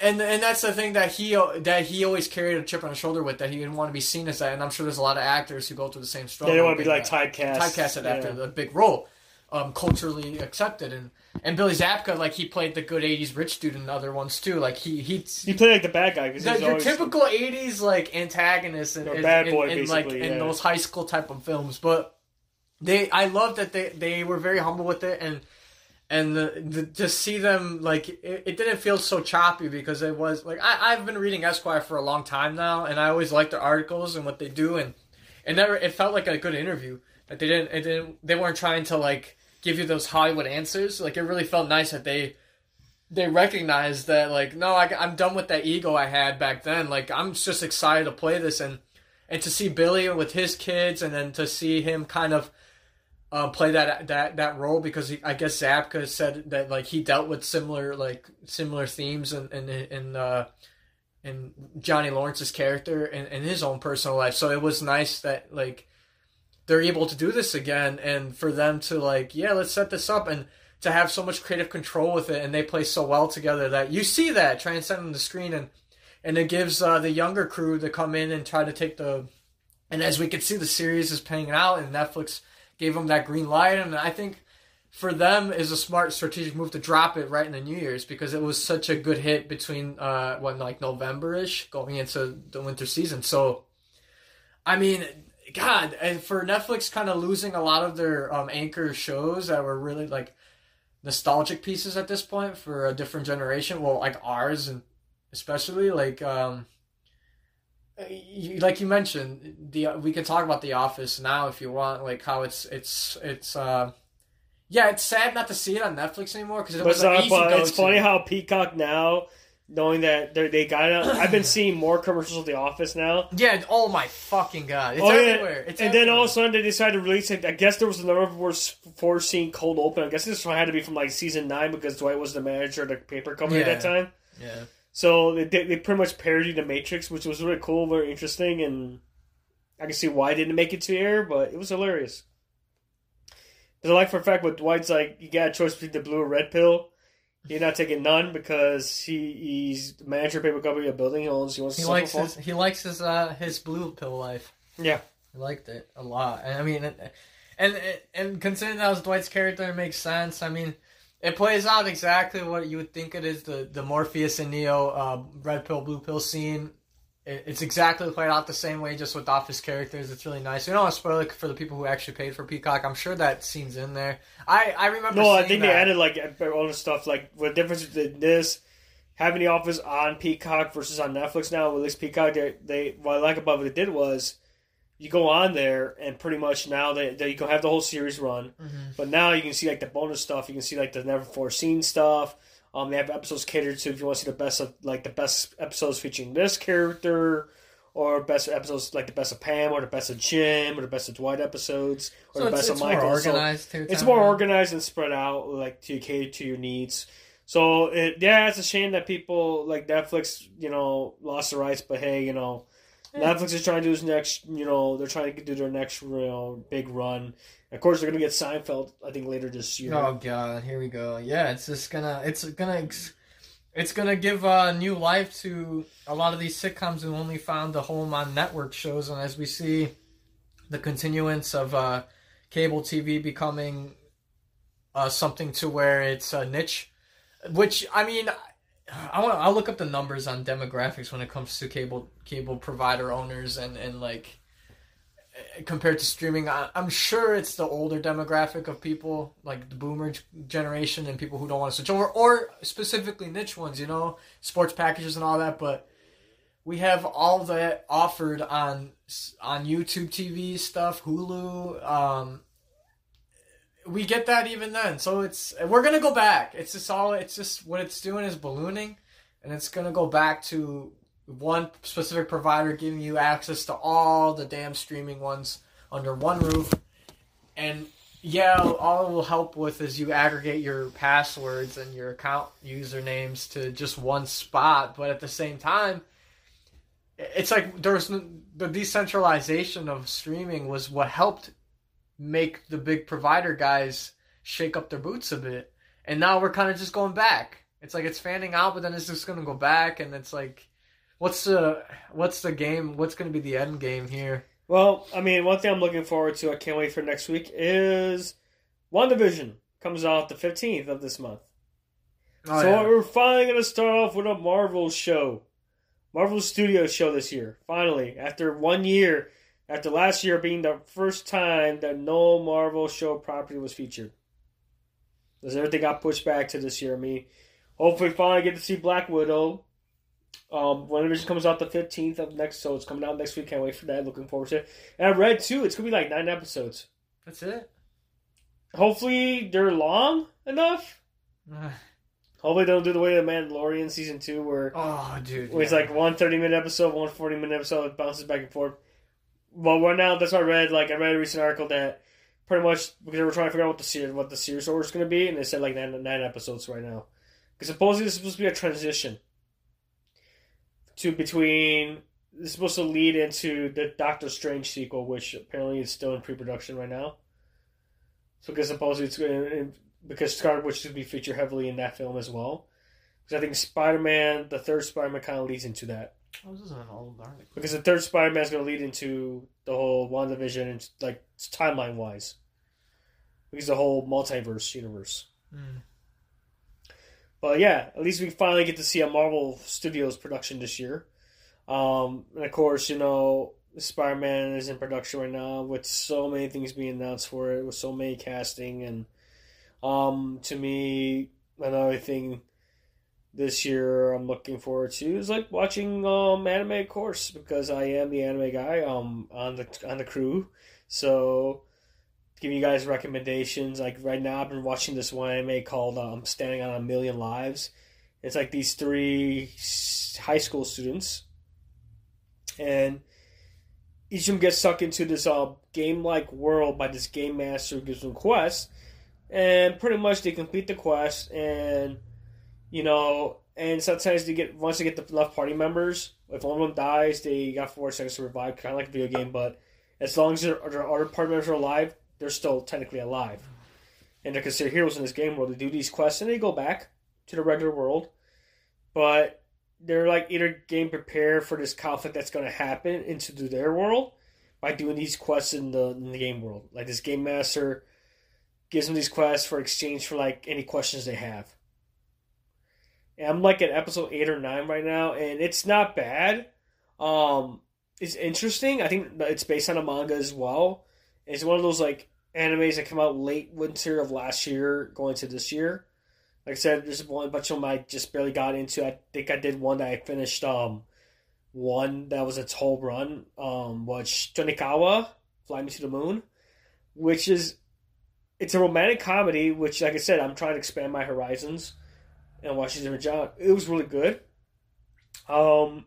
and and that's the thing that he that he always carried a chip on his shoulder with, that he didn't want to be seen as that. And I'm sure there's a lot of actors who go through the same struggle. They don't want to be like typecast, typecasted yeah. after the big role, um, culturally accepted. And and Billy Zabka, like he played the good eighties rich dude in other ones too. Like he he he played like the bad guy. Because your always, typical eighties like antagonist and bad boy, in, in, like yeah. in those high school type of films. But they, I love that they, they were very humble with it, and and the, the, to see them like it, it didn't feel so choppy, because it was like I I've been reading Esquire for a long time now, and I always liked their articles and what they do, and it never it felt like a good interview. Like they didn't it didn't they weren't trying to like. Give you those Hollywood answers. Like, it really felt nice that they they recognized that, like, no, I, I'm done with that ego I had back then. Like, I'm just excited to play this. And, and to see Billy with his kids, and then to see him kind of uh, play that that that role, because he, I guess Zabka said that, like, he dealt with similar, like, similar themes in, in, in, uh, in Johnny Lawrence's character and, and his own personal life. So it was nice that, like, they're able to do this again, and for them to like, yeah, let's set this up. And to have so much creative control with it, and they play so well together that you see that transcend on the screen, and and it gives uh, the younger crew to come in and try to take the. And as we can see, the series is panning out, and Netflix gave them that green light, and I think for them is a smart strategic move to drop it right in the New Year's, because it was such a good hit between uh what like November-ish going into the winter season. So, I mean, God, and for Netflix kind of losing a lot of their um, anchor shows that were really like nostalgic pieces at this point for a different generation, well, like ours, and especially like um you, like you mentioned, the we can talk about The Office now if you want, like how it's it's it's. Uh, Yeah, it's sad not to see it on Netflix anymore because it was an easy go-to. It's funny how Peacock now, knowing that they got it, I've been seeing more commercials of The Office now. Yeah, oh my fucking God. It's oh, everywhere. Yeah. It's and everywhere. Then all of a sudden they decided to release it. I guess there was a number of foreseen cold open. I guess this one had to be from like season nine because Dwight was the manager of the paper company yeah. at that time. Yeah. So they, they pretty much parodied The Matrix, which was really cool, very interesting, and I can see why it didn't make it to air, but it was hilarious. Because I like for a fact what Dwight's like, you got a choice between the blue or red pill. You're not taking none because he, he's the manager of a paper company, a building he owns. He wants to he likes his, he likes his uh his blue pill life. Yeah, I liked it a lot. And I mean, and and, and considering that was Dwight's character, it makes sense. I mean, it plays out exactly what you would think it is. The the Morpheus and Neo uh, red pill blue pill scene. It, it's exactly played out the same way, just with Office characters. It's really nice. We don't want to spoil it for the people who actually paid for Peacock. I'm sure that scene's in there. I, I remember. No, I think that. They added like all the stuff, like what difference did this having The Office on Peacock versus on Netflix now? With this Peacock, they, they what I like about what it did was you go on there and pretty much now they they you can have the whole series run, mm-hmm. but now you can see like the bonus stuff. You can see like the never before seen stuff. Um, they have episodes catered to if you want to see the best of like the best episodes featuring this character, or best episodes like the best of Pam, or the best of Jim, or the best of Dwight episodes, or so the best it's, of it's Michael. More organized so too, it's more right? organized and spread out, like to cater to your needs. So it, yeah, it's a shame that people like Netflix, you know, lost the rights. But hey, you know, yeah. Netflix is trying to do his next, you know, they're trying to do their next real you know, big run. Of course, they're gonna get Seinfeld. I think later this year. Oh God, here we go. Yeah, it's just gonna, it's gonna, it's gonna give uh, new life to a lot of these sitcoms who only found a home on network shows. And as we see, the continuance of uh, cable T V becoming uh, something to where it's a niche. Which I mean, I want I'll look up the numbers on demographics when it comes to cable cable provider owners and and like. Compared to streaming, I'm sure it's the older demographic of people, like the boomer generation and people who don't want to switch over, or specifically niche ones, you know, sports packages and all that. But we have all that offered on on YouTube T V stuff, Hulu. Um, we get that even then, so it's we're gonna go back. It's just all. It's just what it's doing is ballooning, and it's gonna go back to. One specific provider giving you access to all the damn streaming ones under one roof. And yeah, all it will help with is you aggregate your passwords and your account usernames to just one spot. But at the same time, it's like there's the decentralization of streaming was what helped make the big provider guys shake up their boots a bit. And now we're kind of just going back. It's like it's fanning out, but then it's just going to go back. And it's like, What's the what's the game? What's going to be the end game here? Well, I mean, one thing I'm looking forward to, I can't wait for next week, is WandaVision comes out the fifteenth of this month. Oh, so yeah. We're finally going to start off with a Marvel show. Marvel Studios show this year. Finally. After one year, after last year being the first time that no Marvel show property was featured. Because everything got pushed back to this year. I mean, hopefully finally get to see Black Widow. Um, WandaVision comes out the fifteenth of next, so it's coming out next week. Can't wait for that. Looking forward to it. And I read too, it's gonna be like nine episodes. That's it. Hopefully they're long enough. Hopefully they don't do the way of the Mandalorian season two, where oh dude, where yeah. it's like one thirty minute episode, one forty minute episode, it bounces back and forth. But right now, that's what I read. Like I read a recent article that pretty much because they were trying to figure out what the series, what the series order is gonna be, and they said like nine nine episodes right now. Because supposedly this is supposed to be a transition. To between, it's supposed to lead into the Doctor Strange sequel, which apparently is still in pre-production right now. So, because supposedly it's going because Scarlet Witch is going to be featured heavily in that film as well. Because I think Spider-Man, the third Spider-Man kind of leads into that. Oh, this is an old article. Because the third Spider-Man is going to lead into the whole WandaVision, and, like, timeline-wise. Because the whole multiverse universe. Mm. But yeah, at least we finally get to see a Marvel Studios production this year. Um, and of course, you know, Spider-Man is in production right now with so many things being announced for it, with so many casting. And um, to me, another thing this year I'm looking forward to is like watching um, anime, of course, because I am the anime guy um, on the on the crew. So giving you guys recommendations. Like right now I've been watching this one anime called um, Standing on a Million Lives. It's like these three high school students, and each of them gets sucked into this uh, game-like world by this game master who gives them quests, and pretty much they complete the quest, and you know, and sometimes they get, once they get the left party members, if one of them dies, they got four seconds to revive, kind of like a video game, but as long as their, their other party members are alive, they're still technically alive. And they're considered heroes in this game world. They do these quests, and they go back to the regular world. But they're like either game prepared for this conflict that's going to happen into their world by doing these quests in the, in the game world. Like this game master gives them these quests for exchange for like any questions they have. And I'm like at episode eight or nine right now, and it's not bad. Um, it's interesting. I think it's based on a manga as well. It's one of those like animes that come out late winter of last year going to this year. Like I said, there's a bunch of them I just barely got into. I think I did one that I finished um one that was its whole run, um, which Tonikawa, Fly Me to the Moon, which is it's a romantic comedy, which like I said, I'm trying to expand my horizons and watch these different genres. It was really good. Um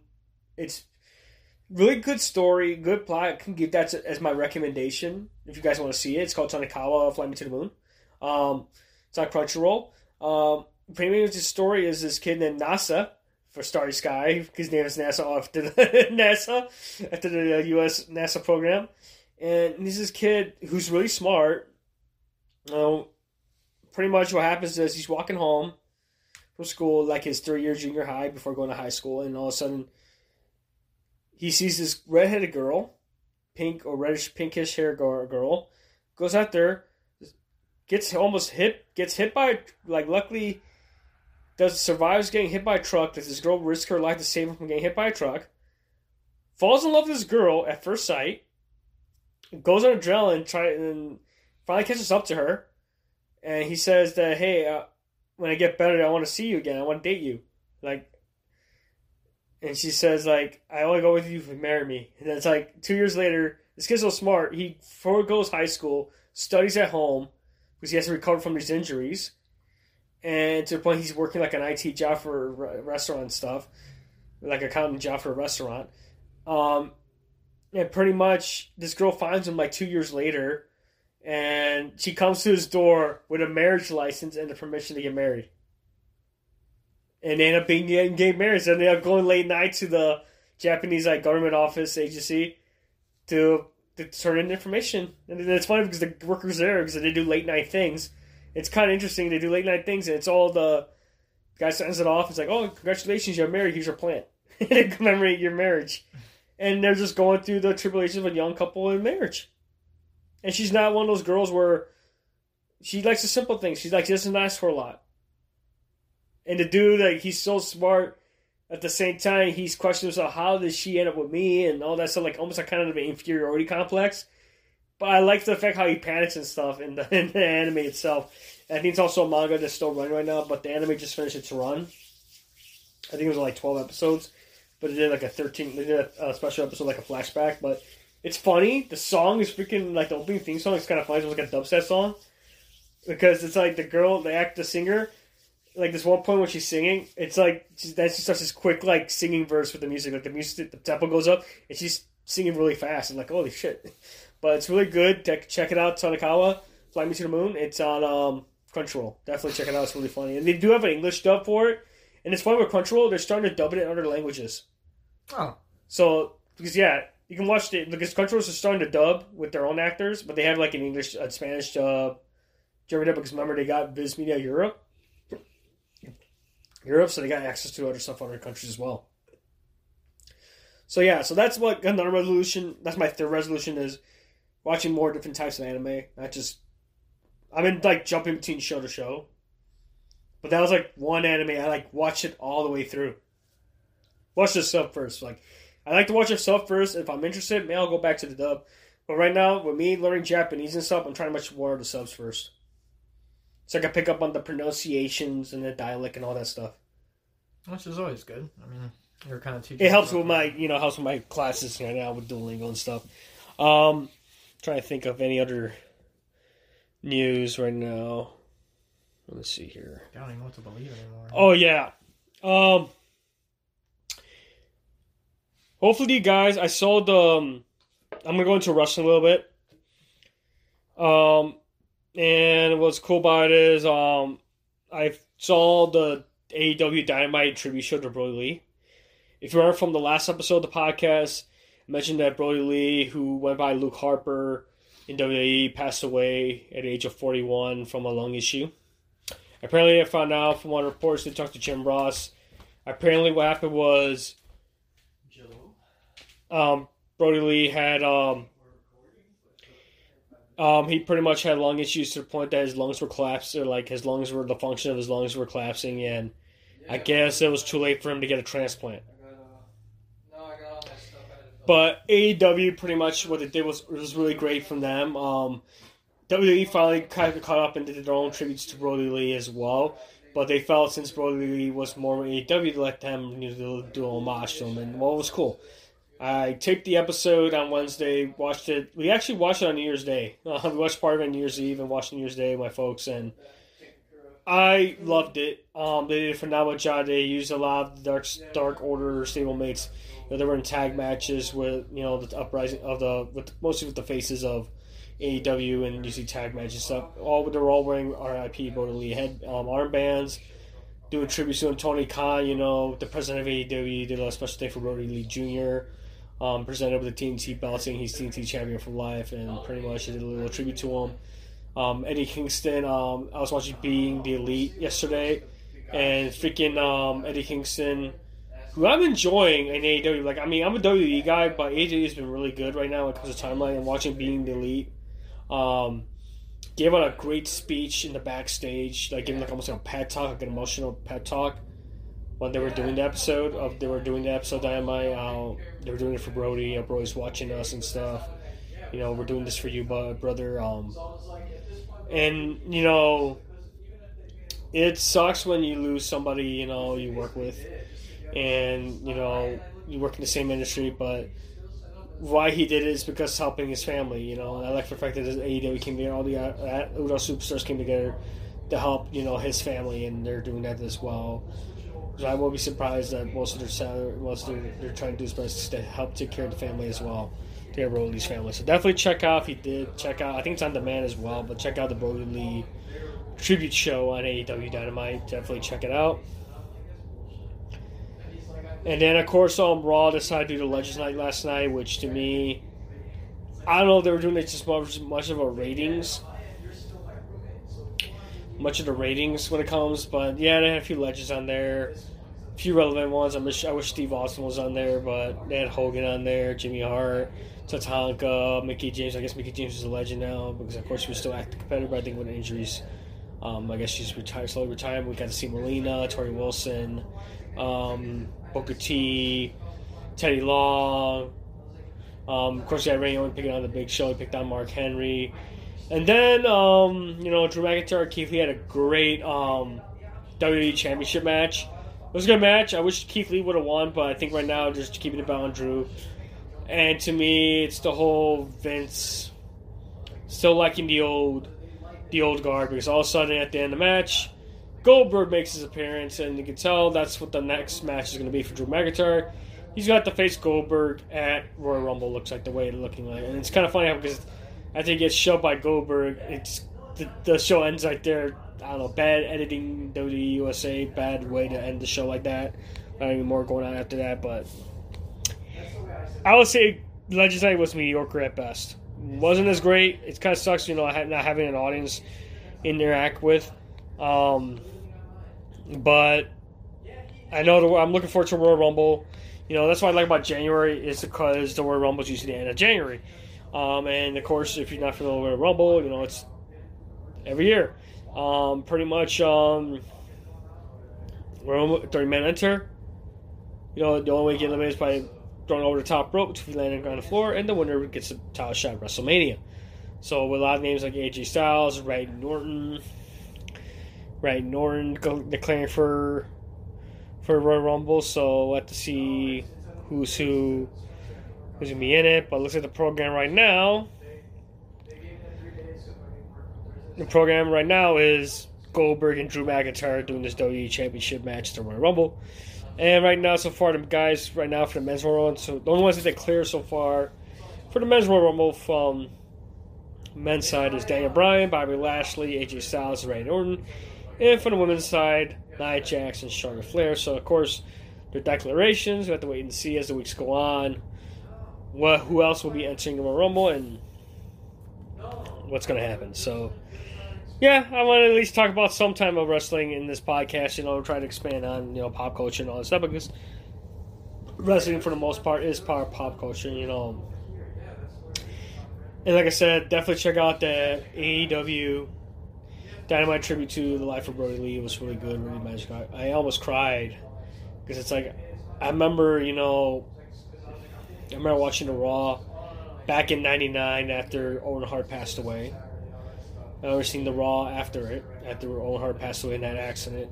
it's really good story, good plot. I can give that as my recommendation if you guys want to see it. It's called Tonikawa, Fly Me to the Moon. Um, it's on Crunchyroll. Um, premium of the story is this kid named NASA for Starry Sky. His name is NASA after the NASA after the U S NASA program. And this is a kid who's really smart. Um, pretty much what happens is he's walking home from school, like his third year junior high before going to high school, and all of a sudden he sees this redheaded girl, pink or reddish, pinkish hair girl, goes out there, gets almost hit, gets hit by, like, luckily, does survives getting hit by a truck. Does this girl risk her life to save her from getting hit by a truck? Falls in love with this girl at first sight, goes on adrenaline, try and finally catches up to her, and he says that, hey, uh, when I get better, I want to see you again. I want to date you, like. And she says, like, I only go with you if you marry me. And then it's like two years later, this kid's so smart, he forgoes high school, studies at home, because he has to recover from his injuries. And to the point he's working like an I T job for a restaurant stuff, like an accountant job for a restaurant. Um, and pretty much this girl finds him like two years later, and she comes to his door with a marriage license and the permission to get married. And they end up being gay marriage. And they end up going late night to the Japanese like government office agency to, to turn in information. And it's funny because the workers there, because they do late night things. It's kind of interesting. They do late night things, and it's all the guy sends it off. It's like, oh, congratulations, you're married. Here's your plant. They commemorate your marriage. And they're just going through the tribulations of a young couple in marriage. And she's not one of those girls where she likes the simple things. She's like, she doesn't ask for a lot. And the dude, like, he's so smart. At the same time, he's questioning himself, how did she end up with me? And all that stuff, like, almost a kind of an inferiority complex. But I like the fact how he panics and stuff in the, in the anime itself. And I think it's also a manga that's still running right now, but the anime just finished its run. I think it was, like, twelve episodes. But they did, like, a thirteen... They did a special episode, like, a flashback. But it's funny. The song is freaking... Like, the opening theme song is kind of funny. It's like a dubstep song. Because it's, like, the girl, the act, the singer... Like, this one point when she's singing, it's like, she, then she starts this quick, like, singing verse with the music. Like, the music, the tempo goes up, and she's singing really fast. I'm like, holy shit. But it's really good. Check it out, Tonikawa, Fly Me to the Moon. It's on um, Crunchyroll. Definitely check it out. It's really funny. And they do have an English dub for it. And it's funny with Crunchyroll, they're starting to dub it in other languages. Oh. So, because, yeah, you can watch it. Because Crunchyroll is starting to dub with their own actors, but they have, like, an English, a Spanish dub, Jeremy Dubb, because remember they got Viz Media Europe, Europe, so they got access to other stuff in other countries as well. So yeah, so that's what another resolution. That's my third resolution, is watching more different types of anime. Not just I've been like jumping between show to show, but that was like one anime I like watched it all the way through. Watch the sub first. Like, I like to watch the sub first. If I'm interested, maybe I'll go back to the dub. But right now, with me learning Japanese and stuff, I'm trying to much more of the subs first, so I can pick up on the pronunciations and the dialect and all that stuff. Which is always good. I mean, you're kind of teaching. It helps with my, you know, helps with my classes right now with Duolingo and stuff. Um, trying to think of any other news right now. Let me see here. I don't even know what to believe anymore. Oh yeah. Um. Hopefully, you guys, I saw the, um, I'm going to go into wrestling a little bit. Um, and what's cool about it is um, I saw the A E W Dynamite tribute show to Brodie Lee. If you remember from the last episode of the podcast, I mentioned that Brodie Lee, who went by Luke Harper in W W E, passed away at the age of forty-one from a lung issue. Apparently, I found out from one of the reports, they talked to Jim Ross. Apparently, what happened was... Um, Brodie Lee had, um, um, he pretty much had lung issues to the point that his lungs were collapsed, or like his lungs were, the function of his lungs were collapsing, and I guess it was too late for him to get a transplant. But A E W, pretty much what they did was, was really great from them. Um, W W E finally kind of caught up and did their own tributes to Brodie Lee as well. But they felt since Brodie Lee was more with A E W, to let them, you know, do a homage to him, and well, it was cool. I taped the episode on Wednesday, watched it. We actually watched it on New Year's Day. Uh, we watched part of it on New Year's Eve and watched New Year's Day with my folks, and I loved it. Um, they did a phenomenal job. They used a lot of the Dark, Dark Order stablemates. You know, they were in tag matches with, you know, the uprising of the, with mostly with the faces of A E W, and usually tag matches stuff. All they were all wearing R I P Brodie Lee head um, armbands. Doing tribute to Tonikawa, you know, the president of A E W, did a special thing for Brodie Lee Junior Um, presented with the T N T belt, saying he's T N T champion for life, and pretty much did a little tribute to him. Um, Eddie Kingston, um, I was watching Being the Elite yesterday, and freaking um, Eddie Kingston, who I'm enjoying in A E W. Like, I mean, I'm a W W E guy, but A E W has been really good right now when it comes to timeline. And watching Being the Elite, um, gave out a great speech in the backstage, like giving like almost like a pep talk, like an emotional pep talk. When they were doing the episode of they were doing the episode Dynamite, uh, they were doing it for Brodie. Uh, Brodie's watching us and stuff. You know, we're doing this for you, but brother. Um, and you know, it sucks when you lose somebody you know you work with, and you know you work in the same industry. But why he did it is because it's helping his family. You know, and I like the fact that A E W came together, all the uh, Udo superstars came together to help you know his family, and they're doing that as well. So I won't be surprised that most of their salary, most of their, they're trying to do is best to help take care of the family as well, to get Brodie Lee's family. So definitely check out if you did check out. I think it's on demand as well, but check out the Brodie Lee tribute show on A E W Dynamite. Definitely check it out. And then of course on Raw, decided to do the Legends Night last night, which to me, I don't know if they were doing it just much, much of a ratings. Much of the ratings when it comes, but yeah, they had a few legends on there, a few relevant ones. I wish I wish Steve Austin was on there, but they had Hogan on there, Jimmy Hart, Tatanka, Mickey James. I guess Mickey James is a legend now because, of course, she was still active competitor, but I think with injuries, um, I guess she's retired, slowly retired. We got to see Melina, Tori Wilson, um, Booker T, Teddy Long. Um, of course, you had Randy Orton picking on the Big Show. He picked on Mark Henry. And then, um, you know, Drew McIntyre, Keith Lee had a great um, W W E Championship match. It was a good match. I wish Keith Lee would have won, but I think right now just keeping it bound on Drew. And to me, it's the whole Vince still liking the old, the old guard, because all of a sudden at the end of the match, Goldberg makes his appearance, and you can tell that's what the next match is going to be for Drew McIntyre. He's got to face Goldberg at Royal Rumble. Looks like the way it's looking like, and it's kind of funny how because. After he gets shoved by Goldberg, it's the, the show ends right there. I don't know, bad editing, W W E U S A, bad way to end the show like that. Not even more going on after that, but I would say Legends Night was mediocre at best. Wasn't as great. It kind of sucks, you know, not having an audience. interact with. Um, but I know the, I'm looking forward to Royal Rumble. You know, that's what I like about January, is because the Royal Rumble is usually the end of January. Um, and, of course, if you're not familiar with Royal Rumble, you know, it's every year. Um, pretty much, um, thirty men enter. You know, the only way you get eliminated is by thrown over the top rope, to landing on the floor, and the winner gets a title shot at WrestleMania. So with a lot of names like A J Styles, Randy Orton, Randy Orton declaring for for Royal Rumble. So we'll have to see who's who, who's gonna be in it. But looks at the program right now. The program right now is Goldberg and Drew McIntyre doing this W W E Championship match at the Royal Rumble. And right now, so far, the guys right now for the men's Royal Rumble, so the only ones that they clear so far for the men's Royal Rumble from men's side is Daniel Bryan, Bobby Lashley, A J Styles, and Randy Orton. And for the women's side, Nia Jax and Charlotte Flair. So, of course, their declarations, we have to wait and see as the weeks go on what who else will be entering the Royal Rumble and what's going to happen. So, yeah, I want to at least talk about some time of wrestling in this podcast. You know, try to expand on, you know, pop culture and all that stuff, because wrestling, for the most part, is part of pop culture, you know. And like I said, definitely check out the A E W Dynamite tribute to the life of Brodie Lee. It was really good, really magical. I almost cried, because it's like, I remember, you know, I remember watching the Raw back in ninety-nine after Owen Hart passed away. I remember seeing the Raw after it, after Owen Hart passed away in that accident.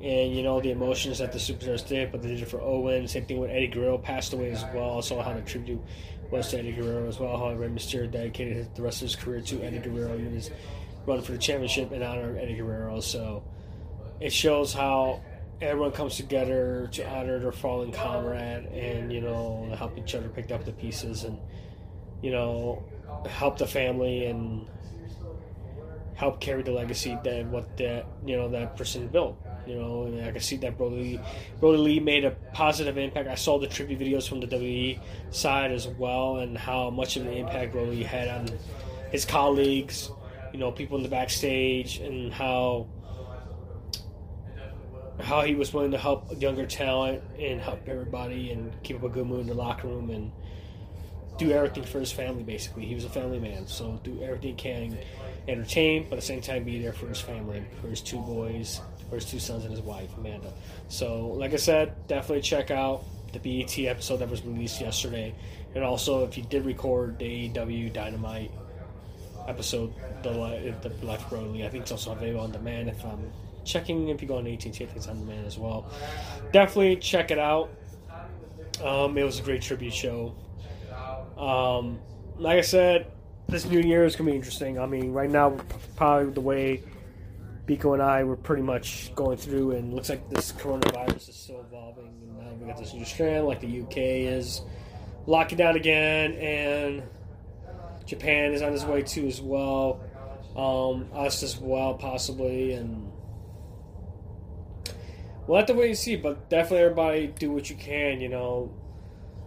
And, you know, the emotions that the superstars did, but they did it for Owen. Same thing when Eddie Guerrero passed away as well. I saw how the tribute was to Eddie Guerrero as well, how Rey Mysterio dedicated the rest of his career to Eddie Guerrero in his run for the championship in honor of Eddie Guerrero. So it shows how everyone comes together to honor their fallen comrade and, you know, help each other pick up the pieces and, you know, help the family and help carry the legacy that what that you know that person built. You know, and I can see that Brodie Lee, Brodie Lee made a positive impact. I saw the tribute videos from the W W E side as well, and how much of an impact Brodie Lee had on his colleagues, you know, people in the backstage, and how how he was willing to help younger talent and help everybody and keep up a good mood in the locker room and do everything for his family, basically. He was a family man, so do everything he can, entertain, but at the same time be there for his family, for his two boys, for his two sons and his wife, Amanda. So, like I said, definitely check out the B E T episode that was released yesterday. And also, if you did record the A E W Dynamite episode, the, the Life Broadly, I think it's also available on demand. If I'm checking, if you go on A T and T, I think it's on demand as well. Definitely check it out. Um, it was a great tribute show. Um, like I said, this new year is going to be interesting. I mean, right now, probably the way Biko and I were pretty much going through, and it looks like this coronavirus is still evolving. And now we got this new strand, like the U K is locking down again, and Japan is on its way too as well. Um, us as well, possibly, and we'll have to wait and see. But definitely, everybody do what you can, you know.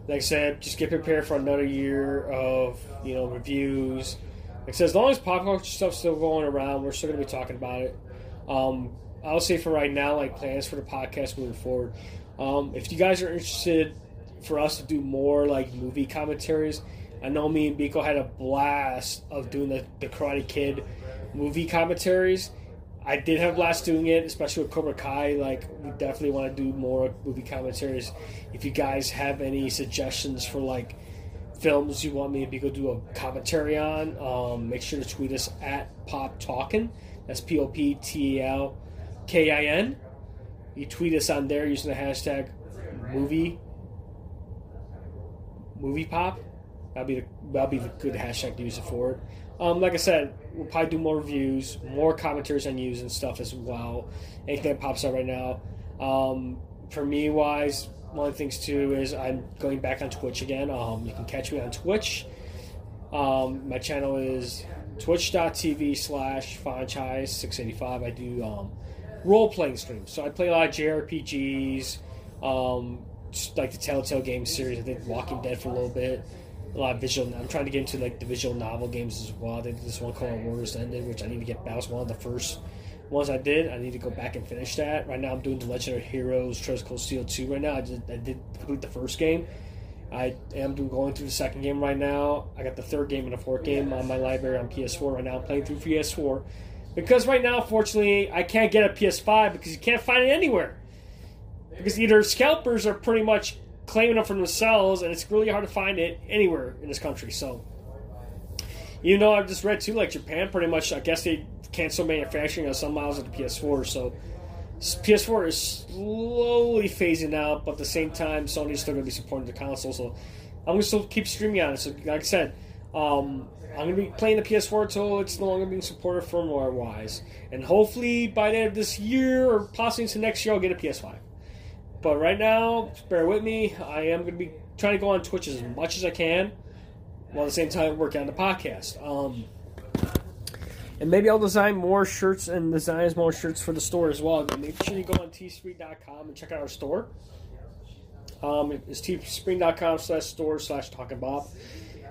Like I said, just get prepared for another year of, you know, reviews. Like I said, as long as pop culture stuff's still going around, we're still going to be talking about it. Um, I'll say for right now, like, plans for the podcast moving forward. Um, if you guys are interested for us to do more, like, movie commentaries, I know me and Biko had a blast of doing the, the Karate Kid movie commentaries. I did have a blast doing it, especially with Cobra Kai. Like, we definitely want to do more movie commentaries. If you guys have any suggestions for, like, films you want me to go do a commentary on, um, make sure to tweet us at Pop Talkin. That's P O P T A L K I N. You tweet us on there using the hashtag movie movie pop. That'll be the, that'll be the good hashtag to use it for it. Um, like I said, we'll probably do more reviews, more commentaries on news and stuff as well. Anything that pops up right now. Um, for me, wise, one of the things too is I'm going back on Twitch again. Um, you can catch me on Twitch. Um, my channel is twitch dot t v slash franchise six eighty-five. I do um, role playing streams, so I play a lot of J R P Gs, um, like the Telltale game series. I did Walking Dead for a little bit. a lot of visual. I'm trying to get into like the visual novel games as well. They did this one called Warriors Ended, which I need to get. That was one of the first ones I did. I need to go back and finish that. Right now, I'm doing The Legend of Heroes: Trails of Cold Steel two. Right now, I did, I did complete the first game. I am doing, going through the second game right now. I got the third game and the fourth game on my library on P S four right now. I'm playing through P S four because right now, fortunately, I can't get a P S five because you can't find it anywhere. Because either scalpers are pretty much claiming it for themselves, and it's really hard to find it anywhere in this country. So, you know, I've just read too, like Japan, pretty much. I guess they canceled manufacturing on some models of the P S four. So, P S four is slowly phasing out, but at the same time, Sony's still going to be supporting the console. So, I'm going to still keep streaming on it. So, like I said, um, I'm going to be playing the P S four until it's no longer being supported firmware wise, and hopefully by the end of this year or possibly into next year, I'll get a P S five. But right now, bear with me. I am going to be trying to go on Twitch as much as I can, while at the same time working on the podcast. Um, and maybe I'll design more shirts and design more shirts for the store as well. Make sure you go on teespring dot com and check out our store. Um, it's teespring dot com slash store slash talking bob.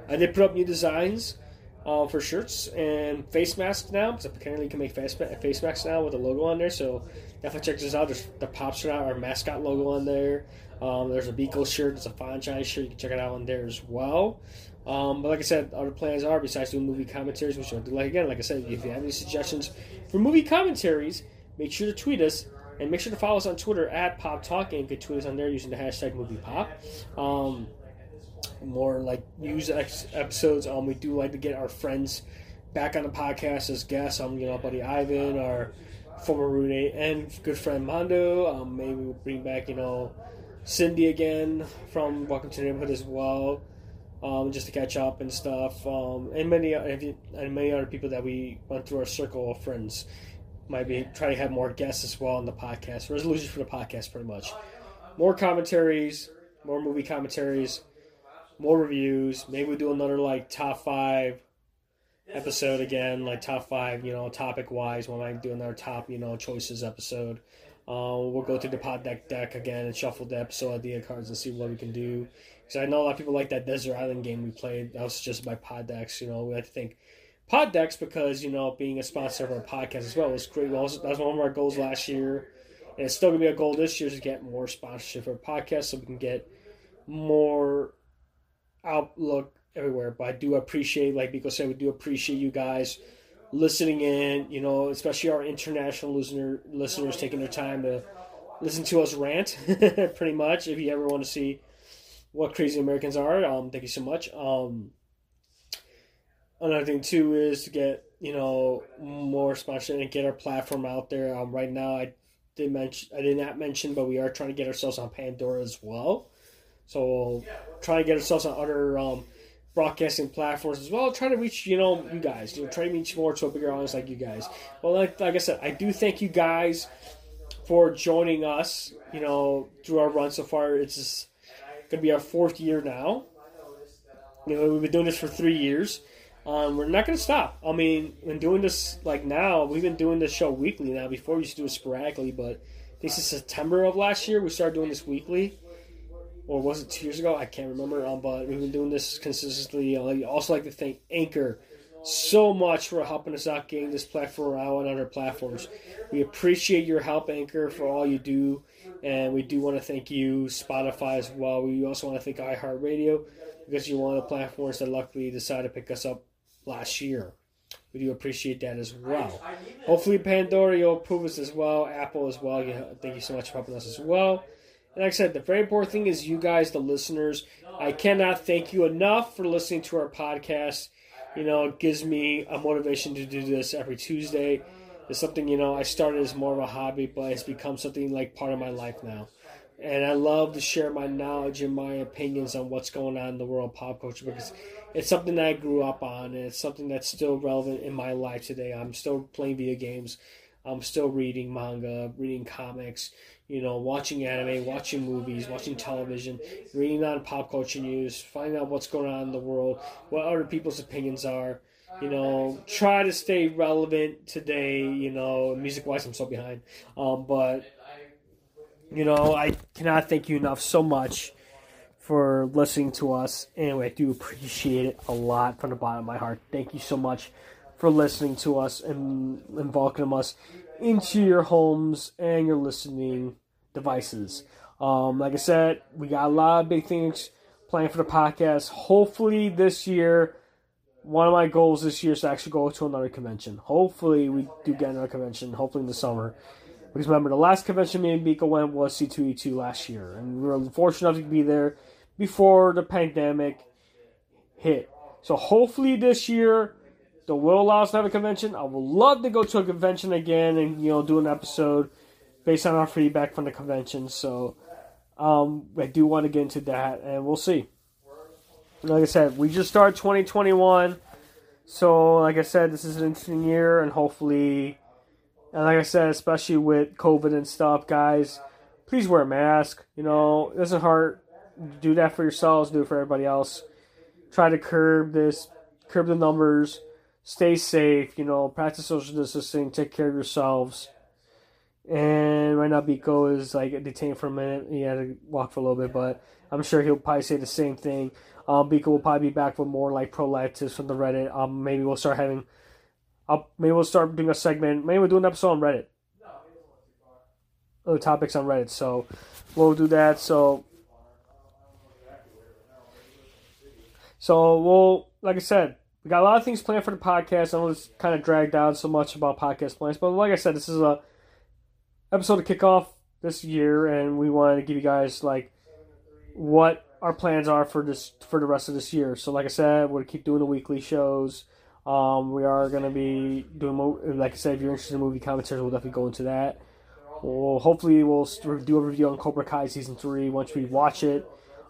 I did put up new designs uh, for shirts and face masks now, because apparently you can make face, face masks now with a logo on there, so... Definitely check this out. There's the Pops are out, our mascot logo on there. Um, there's a Biko shirt. There's a franchise shirt. You can check it out on there as well. Um, but like I said, other plans are, besides doing movie commentaries, which I do like again. Like I said, if you have any suggestions for movie commentaries, make sure to tweet us. And make sure to follow us on Twitter at Pop Talking. You can tweet us on there using the hashtag MoviePop. Um, more like news episodes. Um, we do like to get our friends back on the podcast as guests. Um, you know, buddy Ivan, our... former roommate and good friend Mondo. Um, maybe we'll bring back, you know, Cindy again from Welcome to the Neighborhood as well, um, just to catch up and stuff. Um, and many and many other people that we went through our circle of friends. Might be trying to have more guests as well on the podcast. Resolution for the podcast, pretty much. More commentaries, more movie commentaries, more reviews. Maybe we'll do another like top five episode again, like top five, you know, topic wise. When I do another top, you know, choices episode, um, we'll go through the pod deck deck again and shuffle the episode idea cards and see what we can do. Because I know a lot of people like that Desert Island game we played. That was just by Poddex. You know, we had to think Poddex because, you know, being a sponsor of our podcast as well was great. That was one of our goals last year, and it's still gonna be a goal this year, is to get more sponsorship for our podcast so we can get more outlook everywhere. But I do appreciate, like Biko said, we do appreciate you guys listening in, you know, especially our international listener listeners taking their time to listen to us rant, pretty much. If you ever want to see what crazy Americans are, um, thank you so much. Um, another thing, too, is to get, you know, more sponsorship and get our platform out there. Um, right now, I did mention, I did not mention, but we are trying to get ourselves on Pandora as well. So, trying to get ourselves on other... Um, broadcasting platforms as well, trying to reach, you know, you guys, you know, trying to reach more to a bigger audience like you guys. Well, like, like I said, I do thank you guys for joining us, you know, through our run so far. It's going to be our fourth year now. You know, we've been doing this for three years. Um, we're not going to stop. I mean, when doing this, like now, we've been doing this show weekly now. Before we used to do it sporadically, but I think since September of last year, we started doing this weekly. Or was it two years ago? I can't remember. Um, but we've been doing this consistently. I also like to thank Anchor so much for helping us out getting this platform out on other platforms. We appreciate your help, Anchor, for all you do. And we do want to thank you, Spotify, as well. We also want to thank iHeartRadio, because you're one of the platforms that luckily decided to pick us up last year. We do appreciate that as well. Hopefully, Pandora, you'll approve us as well. Apple as well. Yeah, thank you so much for helping us as well. And like I said, the very important thing is you guys, the listeners. I cannot thank you enough for listening to our podcast. You know, it gives me a motivation to do this every Tuesday. It's something, you know, I started as more of a hobby, but it's become something like part of my life now. And I love to share my knowledge and my opinions on what's going on in the world of pop culture, because it's something that I grew up on, and it's something that's still relevant in my life today. I'm still playing video games. I'm still reading manga, reading comics. You know, watching anime, watching movies, watching television, reading on pop culture news, finding out what's going on in the world, what other people's opinions are. You know, try to stay relevant today. You know, music-wise, I'm so behind. Um, but, you know, I cannot thank you enough so much for listening to us. Anyway, I do appreciate it a lot from the bottom of my heart. Thank you so much for listening to us and, and welcoming us into your homes and your listening devices. Um, like I said, we got a lot of big things planned for the podcast. Hopefully this year, one of my goals this year is to actually go to another convention. Hopefully we do get another convention, hopefully in the summer. Because remember, the last convention me and Mika went was C two E two last year. And we were fortunate enough to be there before the pandemic hit. So hopefully this year, they will allow us to have a convention. I would love to go to a convention again and, you know, do an episode based on our feedback from the convention. So um, I do want to get into that, and we'll see. Like I said, we just started twenty twenty-one. So, like I said, this is an interesting year, and hopefully... And like I said, especially with COVID and stuff, guys, please wear a mask. You know, it doesn't hurt. Do that for yourselves. Do it for everybody else. Try to curb this, curb the numbers. Stay safe. You know, practice social distancing. Take care of yourselves. And right now, Biko is like detained for a minute. He had to walk for a little bit, but I'm sure he'll probably say the same thing. Um, Biko will probably be back with more like pro-life tips from the Reddit. Um, maybe we'll start having. I'll, maybe we'll start doing a segment. Maybe we'll do an episode on Reddit. Other topics on Reddit. So we'll do that. So, so we'll, like I said, we got a lot of things planned for the podcast. I know it's kind of dragged out so much about podcast plans. But like I said, this is a episode to kick off this year. And we wanted to give you guys, like, what our plans are for this for the rest of this year. So like I said, we're going to keep doing the weekly shows. Um, we are going to be doing, like I said, if you're interested in movie commentaries, we'll definitely go into that. We'll, hopefully, we'll do a review on Cobra Kai Season three once we watch it.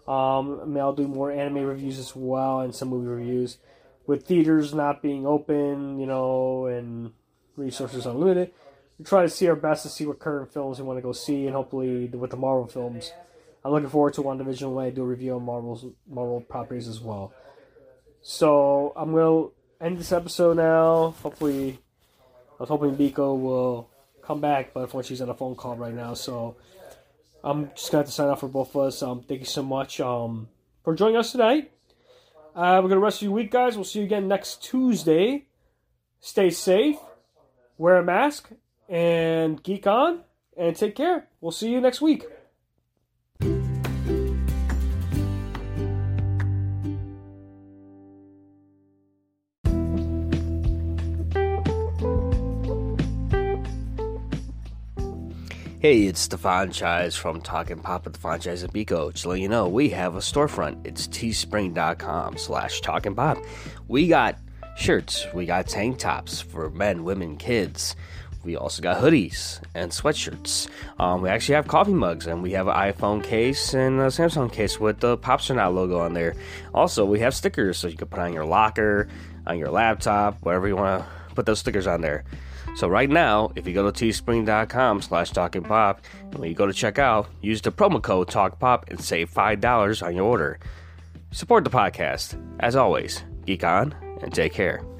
Um, I mean, I'll do more anime reviews as well and some movie reviews. With theaters not being open, you know, and resources unlimited, we try to see our best to see what current films we want to go see, and hopefully with the Marvel films. I'm looking forward to WandaVision when I do a review on Marvel's Marvel properties as well. So, I'm going to... end this episode now. Hopefully, I was hoping Biko will come back, but unfortunately she's on a phone call right now, so I'm just going to have to sign off for both of us. Um, thank you so much um, for joining us tonight. Uh, we're going to rest of your week, guys. We'll see you again next Tuesday. Stay safe, wear a mask, and geek on, and take care. We'll see you next week. Hey, it's the franchise from Talking Pop at the Franchise and Biko. Just letting you know, we have a storefront. It's teespring.com slash Talking Pop. We got shirts. We got tank tops for men, women, kids. We also got hoodies and sweatshirts. Um, we actually have coffee mugs, and we have an iPhone case and a Samsung case with the Pops Are Not logo on there. Also, we have stickers, so you can put on your locker, on your laptop, wherever you want to put those stickers on there. So right now, if you go to teespring.com slash TalkingPop, and when you go to checkout, use the promo code TalkPop and save five dollars on your order. Support the podcast. As always, geek on and take care.